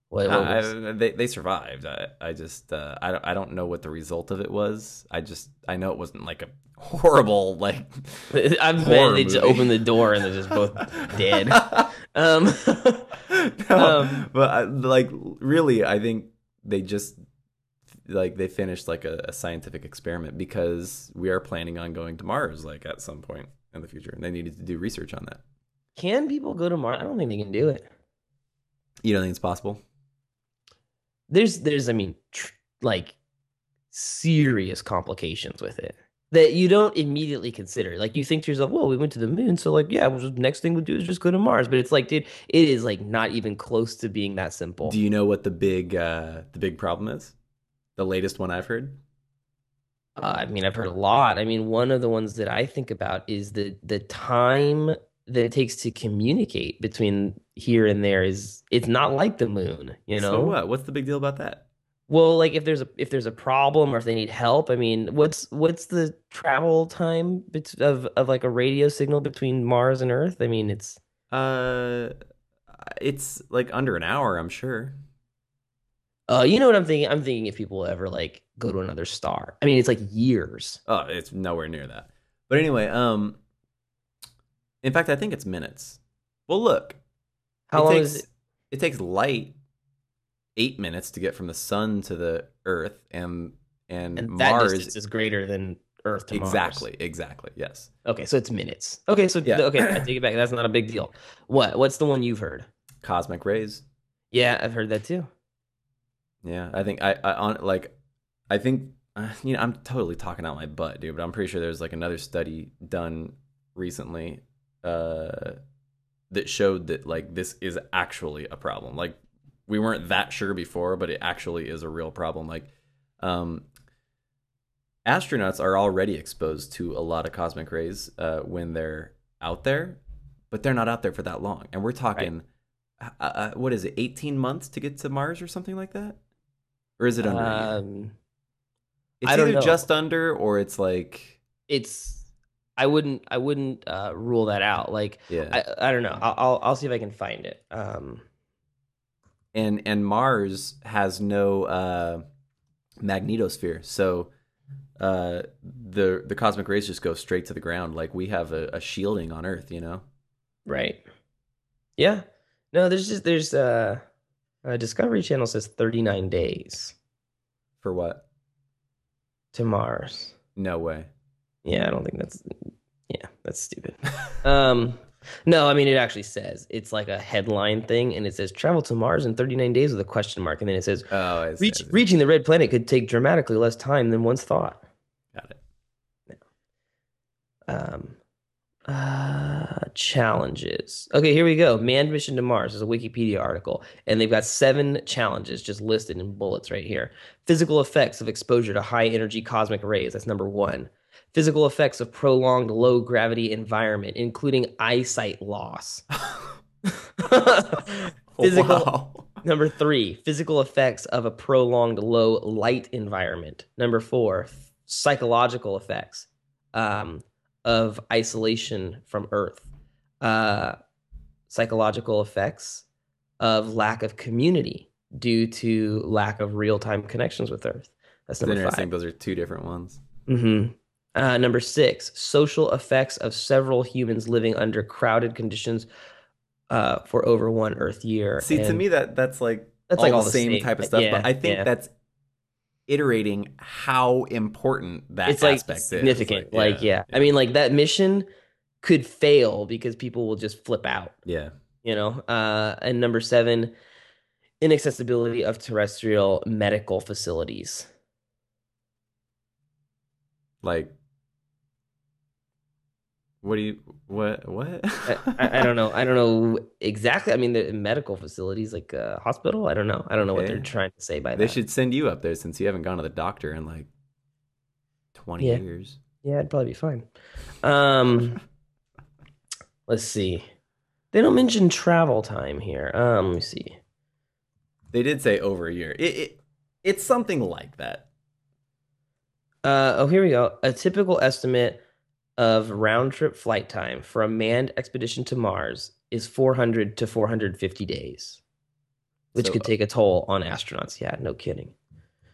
what, what was... I, they they survived. I I just uh, I don't I don't know what the result of it was. I just I know it wasn't like a horrible like. I bet they just opened the door and they're just both dead. Um, no, um, but I, like really, I think they just like they finished like a, a scientific experiment because we are planning on going to Mars like at some point in the future, and they needed to do research on that. Can people go to Mars? I don't think they can do it. You don't think it's possible? There's, there's, I mean, tr- like serious complications with it that you don't immediately consider. Like you think to yourself, well, we went to the moon. So like, yeah, well, the next thing we'll do is just go to Mars. But it's like, dude, it is like not even close to being that simple. Do you know what the big, uh, the big problem is? The latest one I've heard? Uh, I mean, I've heard a lot. I mean, one of the ones that I think about is the, the time that it takes to communicate between here and there is it's not like the moon, you know. So what? What's the big deal about that? Well, like if there's a if there's a problem or if they need help, I mean, what's what's the travel time of of like a radio signal between Mars and Earth? I mean, it's uh, it's like under an hour, I'm sure. Uh, you know what I'm thinking? I'm thinking if people ever like go to another star. I mean, it's like years. Oh, it's nowhere near that. But anyway, um. In fact, I think it's minutes. Well, look. How long takes, is it? It takes light eight minutes to get from the sun to the Earth, and and, and that Mars distance is greater than Earth to exactly, Mars. Exactly. Exactly. Yes. Okay, so it's minutes. Okay, so yeah. Okay, I take it back. That's not a big deal. What? What's the one you've heard? Cosmic rays. Yeah, I've heard that too. Yeah, I think I, I on like, I think uh, you know I'm totally talking out my butt, dude. But I'm pretty sure there's like another study done recently. Uh, that showed that like this is actually a problem. Like we weren't that sure before, but it actually is a real problem. Like um, astronauts are already exposed to a lot of cosmic rays uh, when they're out there, but they're not out there for that long. And we're talking, right. uh, uh, what is it, eighteen months to get to Mars or something like that? Or is it under? Um, it's I either don't know. Just under or it's like it's. I wouldn't. I wouldn't uh, rule that out. Like, yeah. I, I don't know. I'll, I'll. I'll see if I can find it. Um, and and Mars has no uh, magnetosphere, so uh, the the cosmic rays just go straight to the ground. Like we have a, a shielding on Earth, you know. Right. Yeah. No. There's just there's uh, uh Discovery Channel says thirty-nine days. For what? To Mars. No way. Yeah, I don't think that's, yeah, that's stupid. um, no, I mean, it actually says, it's like a headline thing, and it says, travel to Mars in thirty-nine days with a question mark, and then it says, oh, I see, Reach, I see. reaching the red planet could take dramatically less time than once thought. Got it. No. Um, uh, challenges. Okay, here we go. Manned mission to Mars is a Wikipedia article, and they've got seven challenges just listed in bullets right here. Physical effects of exposure to high-energy cosmic rays, that's number one. Physical effects of prolonged low-gravity environment, including eyesight loss. Physical. Wow. Number three, physical effects of a prolonged low light environment. Number four, psychological effects um, of isolation from Earth. Uh, psychological effects of lack of community due to lack of real-time connections with Earth. That's number five. Interesting. Those are two different ones. Mm-hmm. Uh, number six, social effects of several humans living under crowded conditions uh, for over one Earth year. See, and to me, that that's like that's all, like all the, the same, same type of stuff. Yeah, but I think yeah. that's iterating how important that it's aspect like significant. Is. It's like significant. Like, yeah. yeah. I mean, like that mission could fail because people will just flip out. Yeah. You know? Uh, and number seven, inaccessibility of terrestrial medical facilities. Like, what do you, what, what? I, I don't know. I don't know exactly. I mean, the medical facilities, like a hospital. I don't know. I don't know okay. what they're trying to say by they that. They should send you up there since you haven't gone to the doctor in like twenty yeah. years. Yeah, it'd probably be fine. Um, let's see. They don't mention travel time here. Um, let me see. They did say over a year. It, it It's something like that. Uh, oh, here we go. A typical estimate of round-trip flight time for a manned expedition to Mars is four hundred to four hundred fifty days, which so, could take a toll on astronauts. Yeah, no kidding.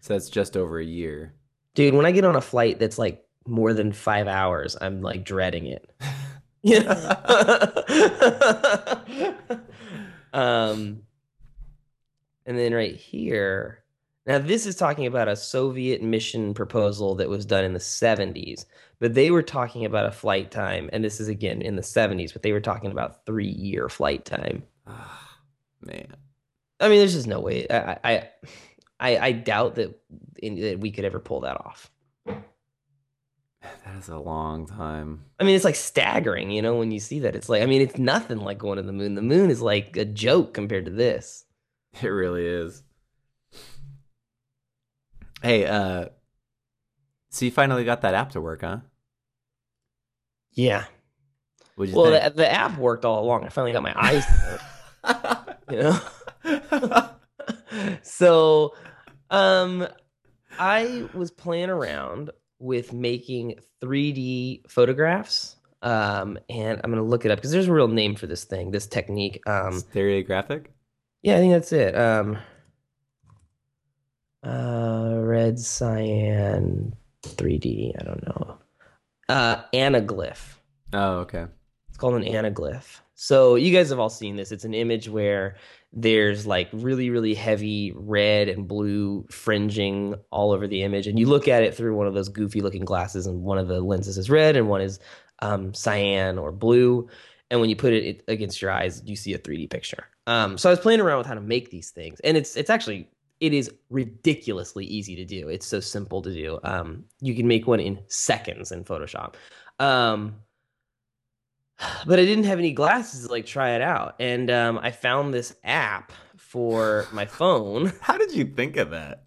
So that's just over a year. Dude, when I get on a flight that's like more than five hours, I'm like dreading it. um, and then right here... Now, this is talking about a Soviet mission proposal that was done in the seventies, but they were talking about a flight time, and this is, again, in the seventies, but they were talking about three-year flight time. Oh, man. I mean, there's just no way. I I, I, I doubt that, in, that we could ever pull that off. That is a long time. I mean, it's, like, staggering, you know, when you see that. It's like, I mean, it's nothing like going to the moon. The moon is, like, a joke compared to this. It really is. Hey, uh, so you finally got that app to work, huh? Yeah. What'd you well, think? The, the app worked all along. I finally got my eyes to work. You know? So um, I was playing around with making three D photographs, um, and I'm going to look it up because there's a real name for this thing, this technique. Um, Stereographic? Yeah, I think that's it. Um Uh, red cyan three D. I don't know. Uh, anaglyph. Oh, okay. It's called an anaglyph. So you guys have all seen this. It's an image where there's like really, really heavy red and blue fringing all over the image, and you look at it through one of those goofy-looking glasses, and one of the lenses is red, and one is um, cyan or blue. And when you put it against your eyes, you see a three D picture. Um, so I was playing around with how to make these things, and it's it's actually. It is ridiculously easy to do. It's so simple to do. Um, you can make one in seconds in Photoshop. Um, but I didn't have any glasses to like try it out. And um, I found this app for my phone. How did you think of that?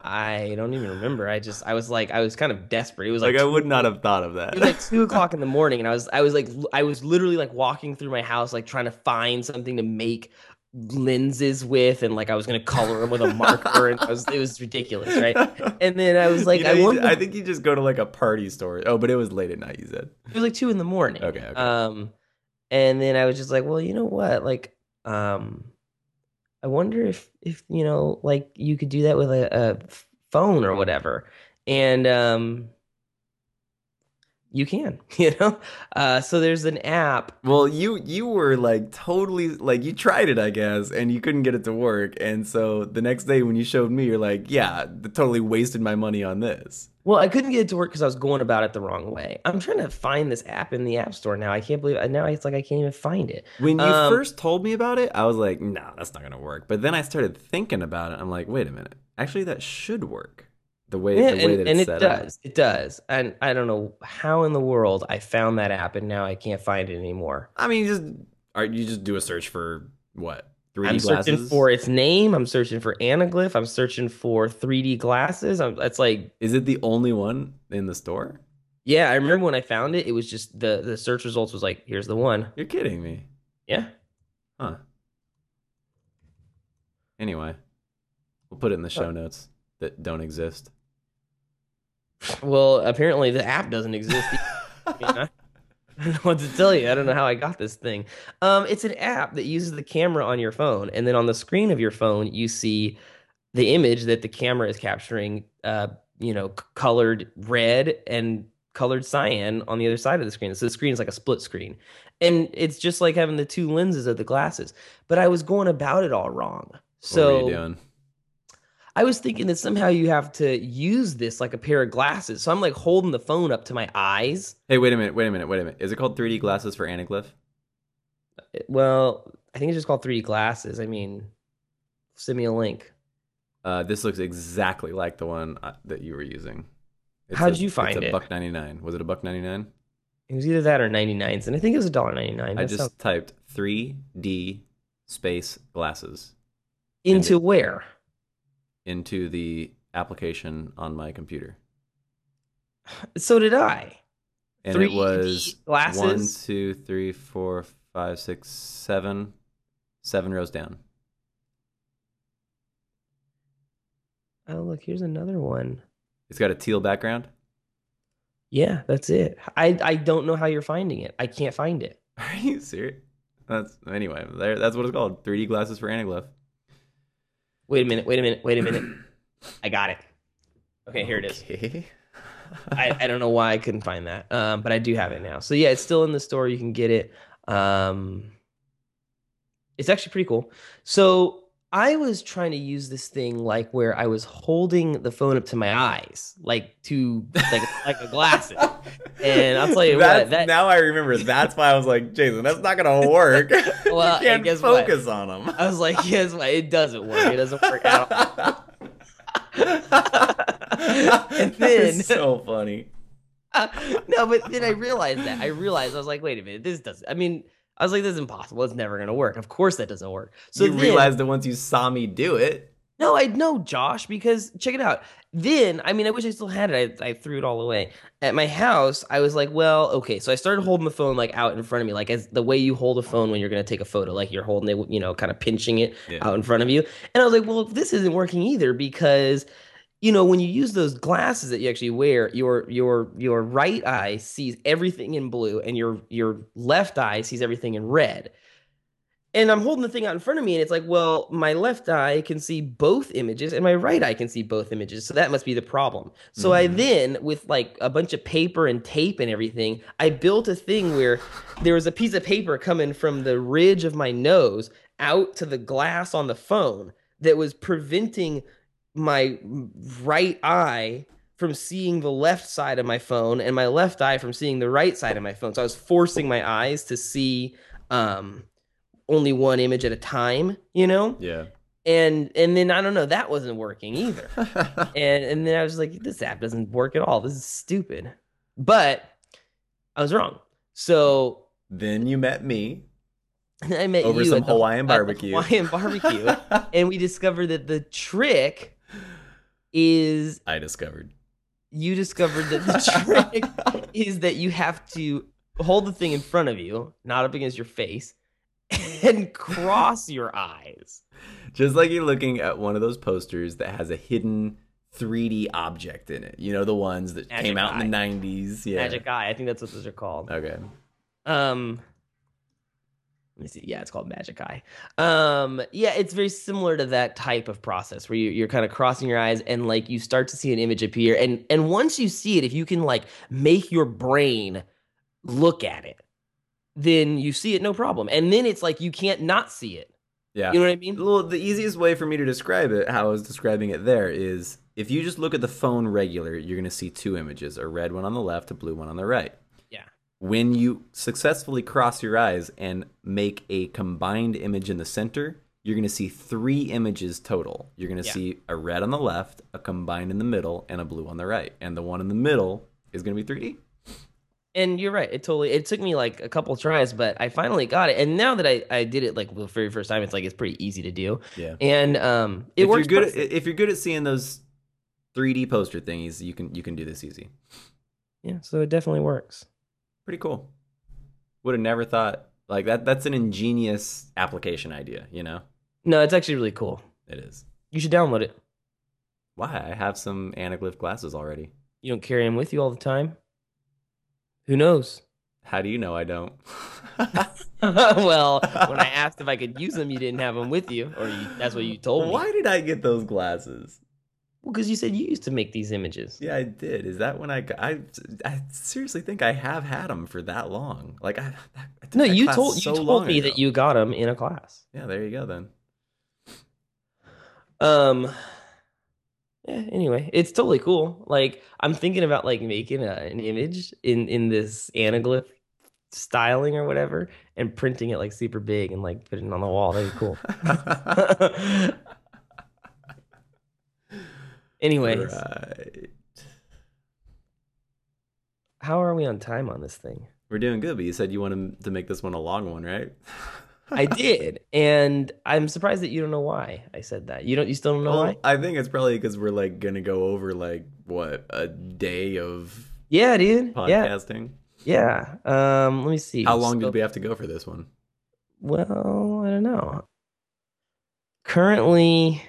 I don't even remember. I just, I was like, I was kind of desperate. It was like, like I would not have thought of that. It was like two o'clock in the morning. And I was, I was like, I was literally like walking through my house, like trying to find something to make lenses with, and like I was gonna color them with a marker, and I was, it was ridiculous, right? And then I was like, you know, I wonder. I think you just go to like a party store. Oh, but it was late at night. You said it was like two in the morning. Okay. okay. Um, and then I was just like, well, you know what? Like, um, I wonder if if you know, like, you could do that with a, a phone or whatever, and um, you can, you know? Uh, so there's an app. Well, you you were like totally, like you tried it, I guess, and you couldn't get it to work. And so the next day when you showed me, you're like, yeah, totally wasted my money on this. Well, I couldn't get it to work because I was going about it the wrong way. I'm trying to find this app in the app store now. I can't believe it. Now it's like I can't even find it. When you um, first told me about it, I was like, no, nah, that's not going to work. But then I started thinking about it. I'm like, wait a minute. Actually, that should work. The way, yeah, the way and, that it's and it set does, up. It does. And I don't know how in the world I found that app, and now I can't find it anymore. I mean, you just are, you just do a search for what? three D I'm glasses? Searching for its name. I'm searching for anaglyph. I'm searching for three D glasses. I'm, it's like, is it the only one in the store? Yeah, I remember when I found it, it was just the the search results was like, here's the one. You're kidding me. Yeah. Huh. Anyway, we'll put it in the show notes that don't exist. Well, apparently the app doesn't exist. I mean, I don't know what to tell you. I don't know how I got this thing. Um, it's an app that uses the camera on your phone, and then on the screen of your phone, you see the image that the camera is capturing. Uh, you know, colored red and colored cyan on the other side of the screen. So the screen is like a split screen, and it's just like having the two lenses of the glasses. But I was going about it all wrong. So what were you doing? I was thinking that somehow you have to use this like a pair of glasses. So I'm like holding the phone up to my eyes. Hey, wait a minute, wait a minute, wait a minute. Is it called three D glasses for anaglyph? Well, I think it's just called three D glasses. I mean, send me a link. Uh, this looks exactly like the one that you were using. It's How did a, you find it's it? It's a buck ninety-nine. Was it a buck ninety-nine? It was either that or ninety-nines, and I think it was a dollar ninety-nine. I just sounds... typed three D space glasses. Into it, where? Into the application on my computer. So did I. And three it was glasses. One, two, three, four, five, six, seven, seven rows down. Oh, look, here's another one. It's got a teal background. Yeah, that's it. I, I don't know how you're finding it. I can't find it. Are you serious? That's anyway, there that's what it's called. three D glasses for anaglyph. Wait a minute, wait a minute, wait a minute. I got it. Okay, here okay. it is. I, I don't know why I couldn't find that, um, but I do have it now. So yeah, it's still in the store. You can get it. Um, it's actually pretty cool. So I was trying to use this thing like where I was holding the phone up to my eyes, like to like like a glasses. And I'll tell you that's, what. That, now I remember. That's why I was like, Jason, that's not gonna work. Well, you can't guess focus what? on them. I was like, yes, it doesn't work. It doesn't work out. And then that's so funny. Uh, no, but then I realized that I realized I was like, wait a minute, this doesn't. I mean. I was like, this is impossible. It's never going to work. Of course that doesn't work. So you then, realized that once you saw me do it. No, I know, Josh, because check it out. Then, I mean, I wish I still had it. I, I threw it all away. At my house, I was like, well, okay. So I started holding the phone like out in front of me, like as the way you hold a phone when you're going to take a photo, like you're holding it, you know, kind of pinching it yeah. out in front of you. And I was like, well, this isn't working either because – you know, when you use those glasses that you actually wear, your your your right eye sees everything in blue and your your left eye sees everything in red. And I'm holding the thing out in front of me and it's like, well, my left eye can see both images and my right eye can see both images. So that must be the problem. So mm-hmm. I then, with like a bunch of paper and tape and everything, I built a thing where there was a piece of paper coming from the ridge of my nose out to the glass on the phone that was preventing my right eye from seeing the left side of my phone and my left eye from seeing the right side of my phone. So I was forcing my eyes to see um, only one image at a time, you know? Yeah. And and then, I don't know, that wasn't working either. and and then I was like, this app doesn't work at all. This is stupid. But I was wrong. So then you met me. I met over you some at the, Hawaiian barbecue. At the Hawaiian barbecue. And we discovered that the trick is I discovered. You discovered that the trick is that you have to hold the thing in front of you, not up against your face, and cross your eyes. Just like you're looking at one of those posters that has a hidden three D object in it. You know, the ones that Magic came out Eye. in the nineties. Yeah. Magic Eye. I think that's what those are called. Okay. Um Let me see. Yeah, it's called Magic Eye. Um, yeah, it's very similar to that type of process where you, you're kind of crossing your eyes and like you start to see an image appear. And and once you see it, if you can like make your brain look at it, then you see it no problem. And then it's like you can't not see it. Yeah, you know what I mean? Well, the easiest way for me to describe it, how I was describing it there, is if you just look at the phone regular, you're going to see two images, a red one on the left, a blue one on the right. When you successfully cross your eyes and make a combined image in the center, you're going to see three images total. You're going to yeah. see a red on the left, a combined in the middle, and a blue on the right. And the one in the middle is going to be three D. And you're right. It totally. It took me like a couple tries, but I finally got it. And now that I, I did it like the very first time, it's like it's pretty easy to do. Yeah. And um, it if works. You're good at, if you're good at seeing those three D poster thingies, you can you can do this easy. Yeah. So it definitely works. Pretty cool. Would have never thought like that. That's an ingenious application idea, you know? No, it's actually really cool. It is. You should download it. Why? I have some anaglyph glasses already. You don't carry them with you all the time? Who knows? How do you know I don't? Well, when I asked if I could use them, you didn't have them with you, or you, that's what you told me. Why did I get those glasses? Well, because you said you used to make these images. Yeah, I did. Is that when I I, I seriously think I have had them for that long? Like I, I took no, you told so you told me ago. That you got them in a class. Yeah, there you go then. Um. Yeah, anyway, it's totally cool. Like, I'm thinking about like making a, an image in, in this anaglyph styling or whatever and printing it like super big and like putting it on the wall. That'd be cool. Anyways. Right. How are we on time on this thing? We're doing good, but you said you wanted to make this one a long one, right? I did, and I'm surprised that you don't know why I said that. You don't. You still don't know well, why? I think it's probably because we're like gonna go over like what a day of yeah, dude, podcasting. Yeah. yeah. Um. Let me see. How long still... did we have to go for this one? Well, I don't know. Currently,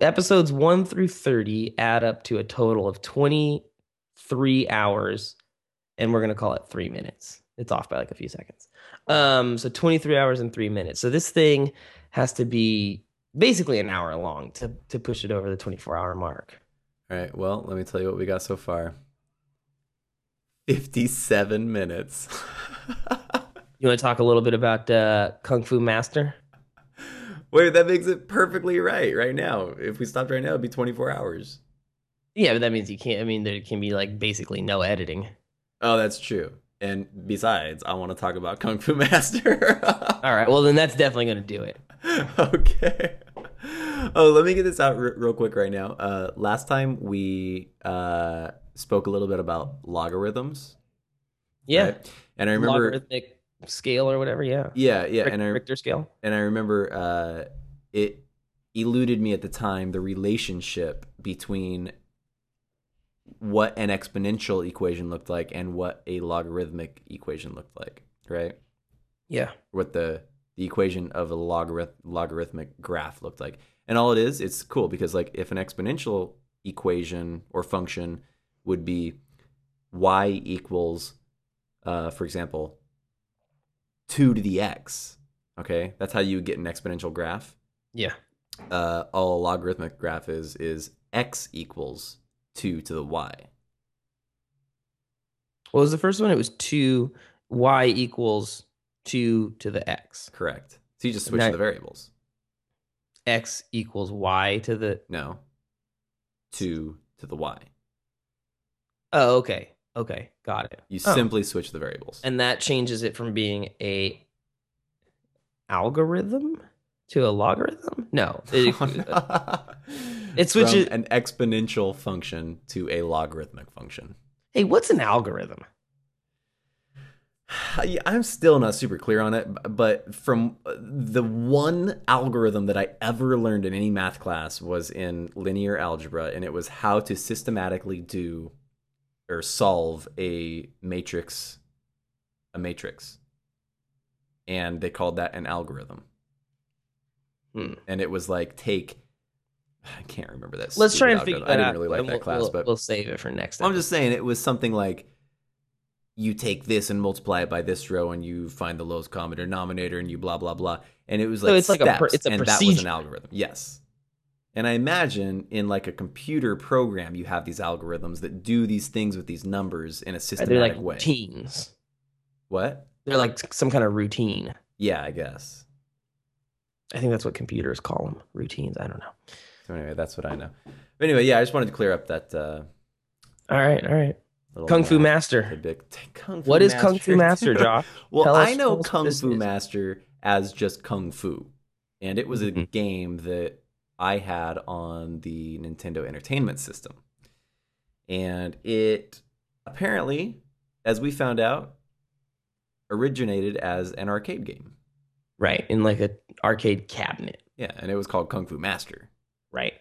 episodes one through thirty add up to a total of twenty-three hours, and we're gonna call it three minutes. It's off by like a few seconds. Um, so twenty-three hours and three minutes. So this thing has to be basically an hour long to, to push it over the twenty-four hour mark. All right. Well, let me tell you what we got so far. fifty-seven minutes. You want to talk a little bit about uh, Kung Fu Master? Wait, that makes it perfectly right right now. If we stopped right now, it'd be twenty-four hours. Yeah, but that means you can't. I mean, there can be like basically no editing. Oh, that's true. And besides, I want to talk about Kung Fu Master. All right. Well, then that's definitely going to do it. Okay. Oh, let me get this out r- real quick right now. Uh, last time we uh, spoke a little bit about logarithms. Yeah. Right? And I remember logarithmic scale or whatever. Yeah. Yeah. Yeah. Ric- and I, Richter scale. And I remember uh, it eluded me at the time, the relationship between what an exponential equation looked like and what a logarithmic equation looked like, right? Yeah. What the, the equation of a logarith- logarithmic graph looked like. And all it is, it's cool because like if an exponential equation or function would be y equals, uh, for example, two to the x, okay? That's how you get an exponential graph. Yeah. Uh, all a logarithmic graph is is x equals two to the y. What was the first one? It was two, y equals two to the x. Correct. So you just switch now, the variables. X equals y to the... No. two to the y. Oh, okay. Okay. Got it. You oh. simply switch the variables. And that changes it from being a algorithm to a logarithm? No. It, oh, no. It switches from an exponential function to a logarithmic function. Hey, what's an algorithm? I'm still not super clear on it, but from the one algorithm that I ever learned in any math class was in linear algebra, and it was how to systematically do or solve a matrix, a matrix. And they called that an algorithm. Hmm. And it was like take... I can't remember that. Let's try and figure that out. I didn't really like that class, but we'll save it for next time. I'm just saying it was something like you take this and multiply it by this row and you find the lowest common denominator and you blah, blah, blah. And it was like steps, and that was an algorithm. Yes. And I imagine in like a computer program, you have these algorithms that do these things with these numbers in a systematic way. They're like routines. What? They're like some kind of routine. Yeah, I guess. I think that's what computers call them, routines. I don't know. So anyway, that's what I know. But anyway, yeah, I just wanted to clear up that. Uh, all right, all right. Kung Fu Master. Kung Fu what Master is Kung Fu Master, Josh? Well, I know Kung Fu Master as just Kung Fu. And it was a mm-hmm. game that I had on the Nintendo Entertainment System. And it apparently, as we found out, originated as an arcade game. Right, in like an arcade cabinet. Yeah, and it was called Kung Fu Master. Right.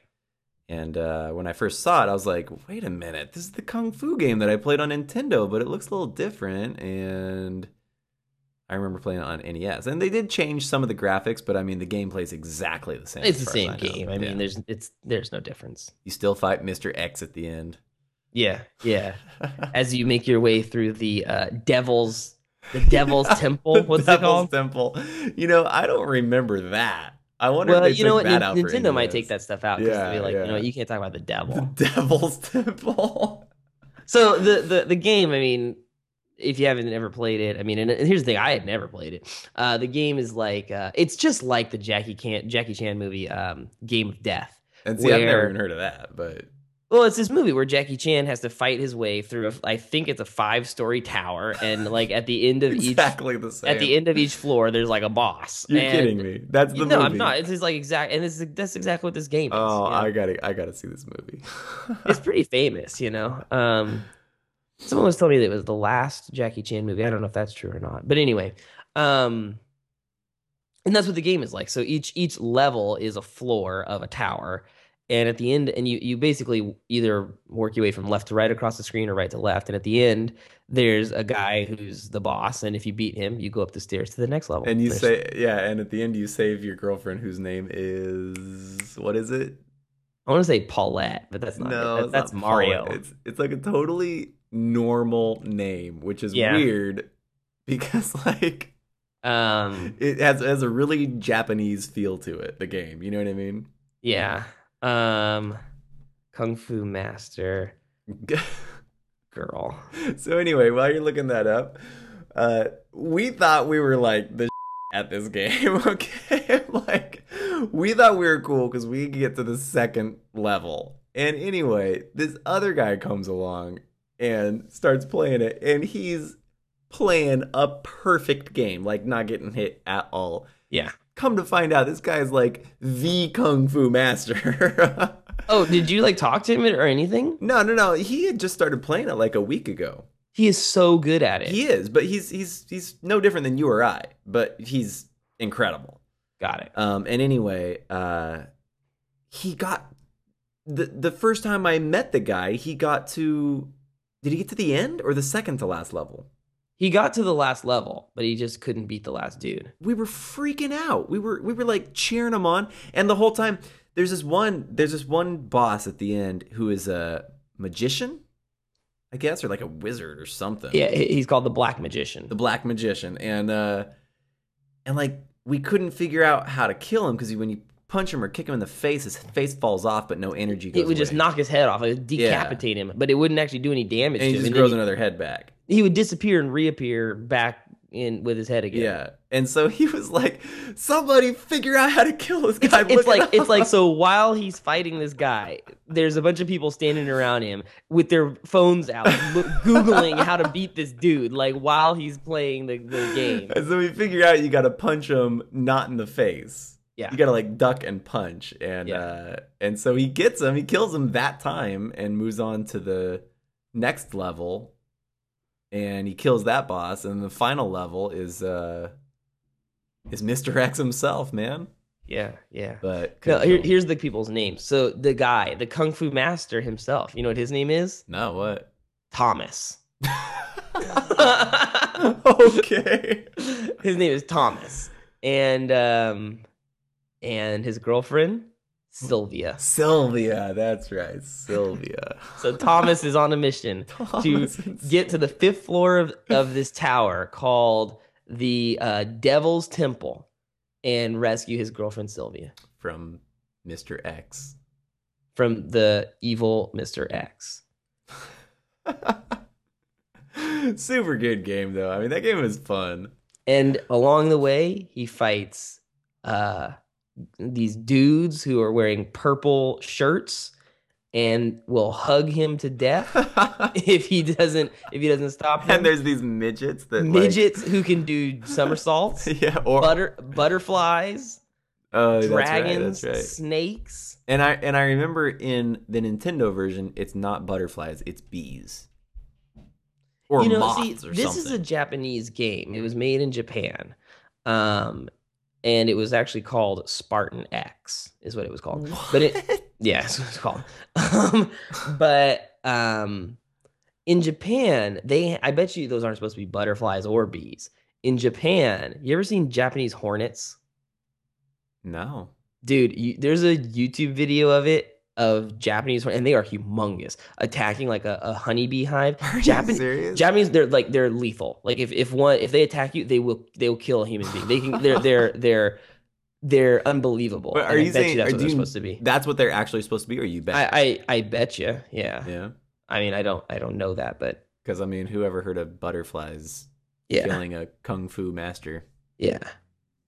And uh, when I first saw it, I was like, wait a minute, this is the Kung Fu game that I played on Nintendo, but it looks a little different. And I remember playing it on N E S, and they did change some of the graphics, but I mean the gameplay is exactly the same. It's the same game. I mean, there's it's there's no difference. You still fight Mister X at the end. Yeah, yeah. As you make your way through the uh, Devil's the Devil's Temple. What's it called? Devil's Temple. You know, I don't remember that. I wonder well, if they took that out. Well, you know what? Nintendo might take that stuff out because yeah, they'll be like, yeah. you know, you can't talk about the devil. The Devil's Temple. So the, the the game, I mean, if you haven't ever played it, I mean, and here's the thing, I had never played it. Uh, the game is like, uh, it's just like the Jackie Chan, Jackie Chan movie, um, Game of Death. And see, where, I've never even heard of that, but... Well, it's this movie where Jackie Chan has to fight his way through, a, I think it's a five-story tower, and like at the end of exactly each, the same. At the end of each floor, there's like a boss. You're and, kidding me? That's the you, movie. No, I'm not. It's just like exact, and it's that's exactly what this game is. Oh, you know? I gotta, I gotta see this movie. It's pretty famous, you know. Um, someone was telling me that it was the last Jackie Chan movie. I don't know if that's true or not, but anyway, um, and that's what the game is like. So each each level is a floor of a tower. And at the end, and you, you basically either work your way from left to right across the screen or right to left. And at the end, there's a guy who's the boss. And if you beat him, you go up the stairs to the next level. And you there's... say, yeah. And at the end, you save your girlfriend whose name is, what is it? I want to say Paulette, but that's not, no, that, that's not Mario. It's, it's like a totally normal name, which is yeah. weird because like. Um, it has, has a really Japanese feel to it, the game. You know what I mean? Yeah. Um, Kung Fu Master girl. So anyway, while you're looking that up, uh, we thought we were like the at this game, okay? Like, we thought we were cool because we could get to the second level. And anyway, this other guy comes along and starts playing it, and he's playing a perfect game, like not getting hit at all. Yeah. Come to find out, this guy is like the Kung Fu Master. Oh, did you like talk to him or anything? No, no, no. He had just started playing it like a week ago. He is so good at it. He is, but he's he's he's no different than you or I. But he's incredible. Got it. Um, and anyway, uh, he got the the first time I met the guy, he got to did he get to the end or the second to last level? He got to the last level, but he just couldn't beat the last dude. We were freaking out. We were we were like cheering him on, and the whole time there's this one there's this one boss at the end who is a magician, I guess, or like a wizard or something. Yeah, he's called the Black Magician. The Black Magician, and uh, and like we couldn't figure out how to kill him because when you punch him or kick him in the face, his face falls off, but no energy goes It would away. Just knock his head off. It would decapitate yeah. him, but it wouldn't actually do any damage and to him. And he just grows he, another head back. He would disappear and reappear back in with his head again. Yeah, and so he was like, somebody figure out how to kill this guy. It's, it's like up. It's like, so while he's fighting this guy, there's a bunch of people standing around him with their phones out, look, Googling how to beat this dude, like while he's playing the, the game. And so we figure out you got to punch him not in the face. Yeah. You gotta like duck and punch, and yeah. uh, and so he gets him, he kills him that time, and moves on to the next level, and he kills that boss, and the final level is uh, is Mister X himself, man. Yeah, yeah. But no, here, here's the people's names. So the guy, the Kung Fu Master himself, you know what his name is? No, what? Thomas. Okay. His name is Thomas, and um. And his girlfriend, Sylvia. Sylvia, that's right, Sylvia. So Thomas is on a mission Thomas to get to the fifth floor of, of this tower called the uh, Devil's Temple and rescue his girlfriend, Sylvia. From Mister X. From the evil Mister X. Super good game, though. I mean, that game is fun. And along the way, he fights... Uh, these dudes who are wearing purple shirts and will hug him to death if he doesn't if he doesn't stop him. And there's these midgets that midgets like... who can do somersaults, yeah, or butter butterflies, oh, dragons, that's right, that's right. snakes. And I and I remember in the Nintendo version, it's not butterflies, it's bees. Or you know, moths see, or this something. This is a Japanese game. It was made in Japan. Um And it was actually called Spartan X, is what it was called. What? But it, yeah, that's what it's called. Um, but um, in Japan, they I bet you those aren't supposed to be butterflies or bees. in Japan, you ever seen Japanese hornets? No. Dude, you, there's a YouTube video of it, of Japanese hornets, and they are humongous, attacking like a, a honeybee hive. Are Japan, you serious? Japanese, they're like they're lethal. Like if, if one if they attack you, they will they will kill a human being. They can they're they're they're they're unbelievable. But are and you I bet saying you that's what they're you, supposed to be? That's what they're actually supposed to be, or you bet? I I, I bet you, yeah. Yeah. I mean, I don't I don't know that, but because I mean, whoever heard of butterflies yeah. killing a Kung Fu master? Yeah.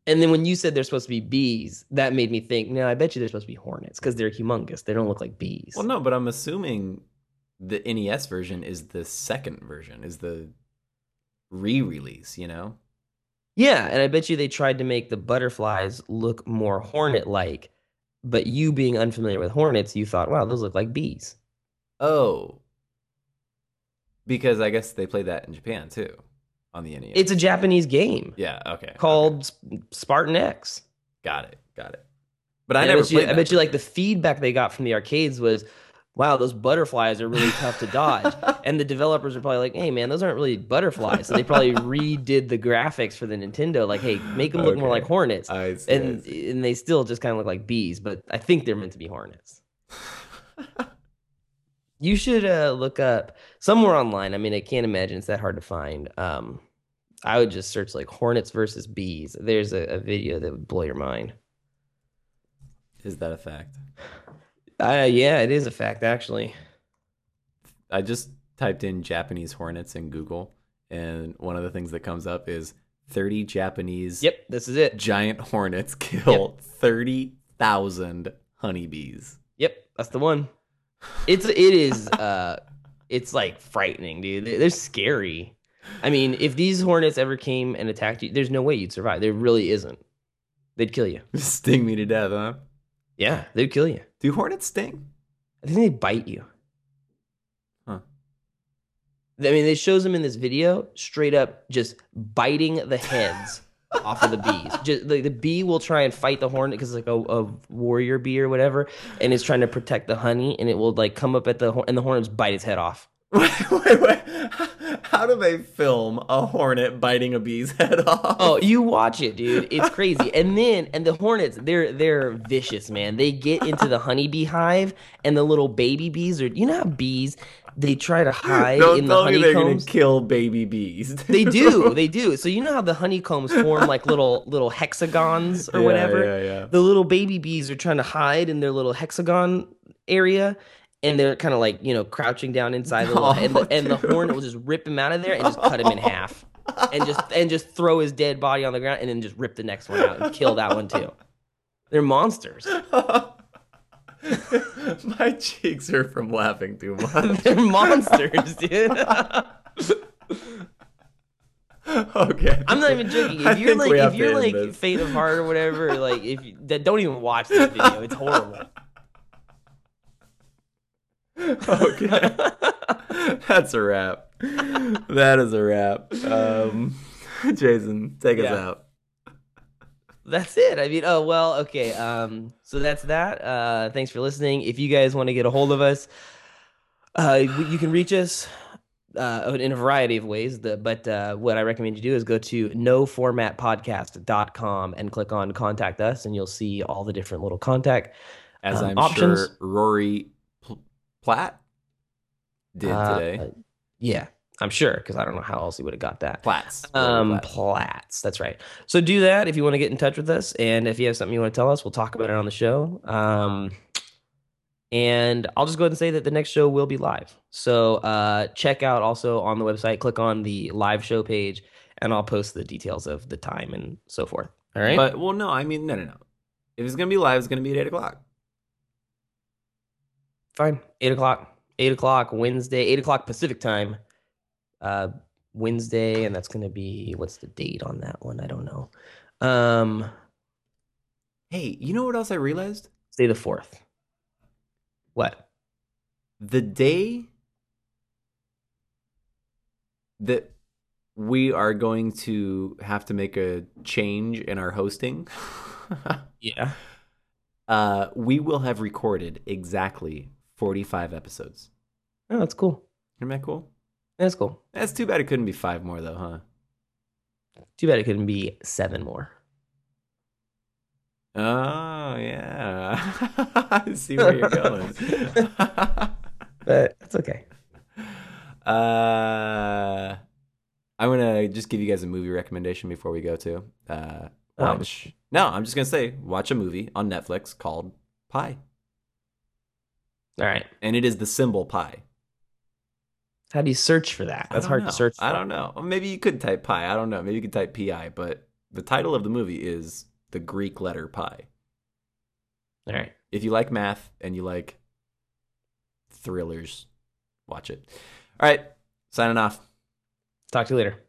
And then when you said they're supposed to be bees, that made me think, no, I bet you they're supposed to be hornets because they're humongous. They don't look like bees. Well, no, but I'm assuming the N E S version is the second version, is the re-release, you know? Yeah, and I bet you they tried to make the butterflies look more hornet-like, but you being unfamiliar with hornets, you thought, wow, those look like bees. Oh, because I guess they played that in Japan, too. On the N E S. It's a Japanese game. Yeah, okay. Called okay. Spartan X. Got it, got it. But I and never I bet, played you, that I bet you like the feedback they got from the arcades was, wow, those butterflies are really tough to dodge. And the developers are probably like, hey, man, those aren't really butterflies. So they probably redid the graphics for the Nintendo. Like, hey, make them look okay. more like hornets. I see, and, I see. and they still just kind of look like bees. But I think they're meant to be hornets. You should uh, look up somewhere online. I mean, I can't imagine it's that hard to find. Um, I would just search like hornets versus bees. There's a, a video that would blow your mind. Is that a fact? Uh, yeah, it is a fact, actually. I just typed in Japanese hornets in Google, and one of the things that comes up is thirty Japanese yep, this is it. giant hornets kill yep. thirty thousand honeybees. Yep, that's the one. It's it is uh it's like frightening, dude. They're, they're scary. I mean, if these hornets ever came and attacked you, there's no way you'd survive. There really isn't. They'd kill you. Sting me to death, huh? Yeah, they'd kill you. Do hornets sting? I think they bite you. Huh. I mean, they shows them in this video straight up just biting the heads off of the bees. Just the, the bee will try and fight the hornet because it's like a, a warrior bee or whatever, and it's trying to protect the honey, and it will like come up at the horn, and the hornets bite its head off. Wait, wait, wait. How do they film a hornet biting a bee's head off? Oh, you watch it, dude. It's crazy. And then, and the hornets, they're they're vicious, man. They get into the honeybee hive, and the little baby bees are, you know how bees, they try to hide Don't in the honeycombs. Don't tell me they're going to kill baby bees. They do. They do. So you know how the honeycombs form like little little hexagons or yeah, whatever? Yeah, yeah. The little baby bees are trying to hide in their little hexagon area. And they're kind of like, you know, crouching down inside the oh, and the, and the hornet will just rip him out of there and just cut him in half. And just and just throw his dead body on the ground and then just rip the next one out and kill that one too. They're monsters. My cheeks are from laughing too much. They're monsters, dude. Okay. I'm not even joking. If I you're like if you're like this. Faint of heart or whatever, like if you, don't even watch this video. It's horrible. Okay. That's a wrap. That is a wrap. Um, Jason, take yeah. us out. That's it. I mean, oh, well, okay. Um, so that's that. Uh, thanks for listening. If you guys want to get a hold of us, uh, you can reach us uh, in a variety of ways. The, but uh, what I recommend you do is go to no format podcast dot com and click on Contact Us, and you'll see all the different little contact As um, I'm options. Sure Rory Platt did uh, today. Uh, yeah, I'm sure, because I don't know how else he would have got that. Platts. Um, Platts. Platts, that's right. So do that if you want to get in touch with us. And if you have something you want to tell us, we'll talk about it on the show. Um, and I'll just go ahead and say that the next show will be live. So uh, check out also on the website, click on the live show page, and I'll post the details of the time and so forth. All right? But, well, no, I mean, no, no, no. If it's going to be live, it's going to be at eight o'clock. Fine. Eight o'clock. Eight o'clock Wednesday. Eight o'clock Pacific time. Uh, Wednesday, and that's gonna be what's the date on that one? I don't know. Um, hey, you know what else I realized? Say the fourth. What? The day that we are going to have to make a change in our hosting. Yeah. Uh, we will have recorded exactly forty-five episodes. Oh, that's cool. Isn't that cool? That's cool. That's too bad it couldn't be five more, though, huh? Too bad it couldn't be seven more. Oh, yeah. I see where you're going. But that's okay. Uh, I'm going to just give you guys a movie recommendation before we go to. Uh, watch. Um, no, I'm just going to say watch a movie on Netflix called Pi. All right. And it is the symbol pi. How do you search for that? That's hard know. to search for. I don't know. Maybe you could type pi. I don't know. Maybe you could type P I, but the title of the movie is the Greek letter pi. All right. If you like math and you like thrillers, watch it. All right. Signing off. Talk to you later.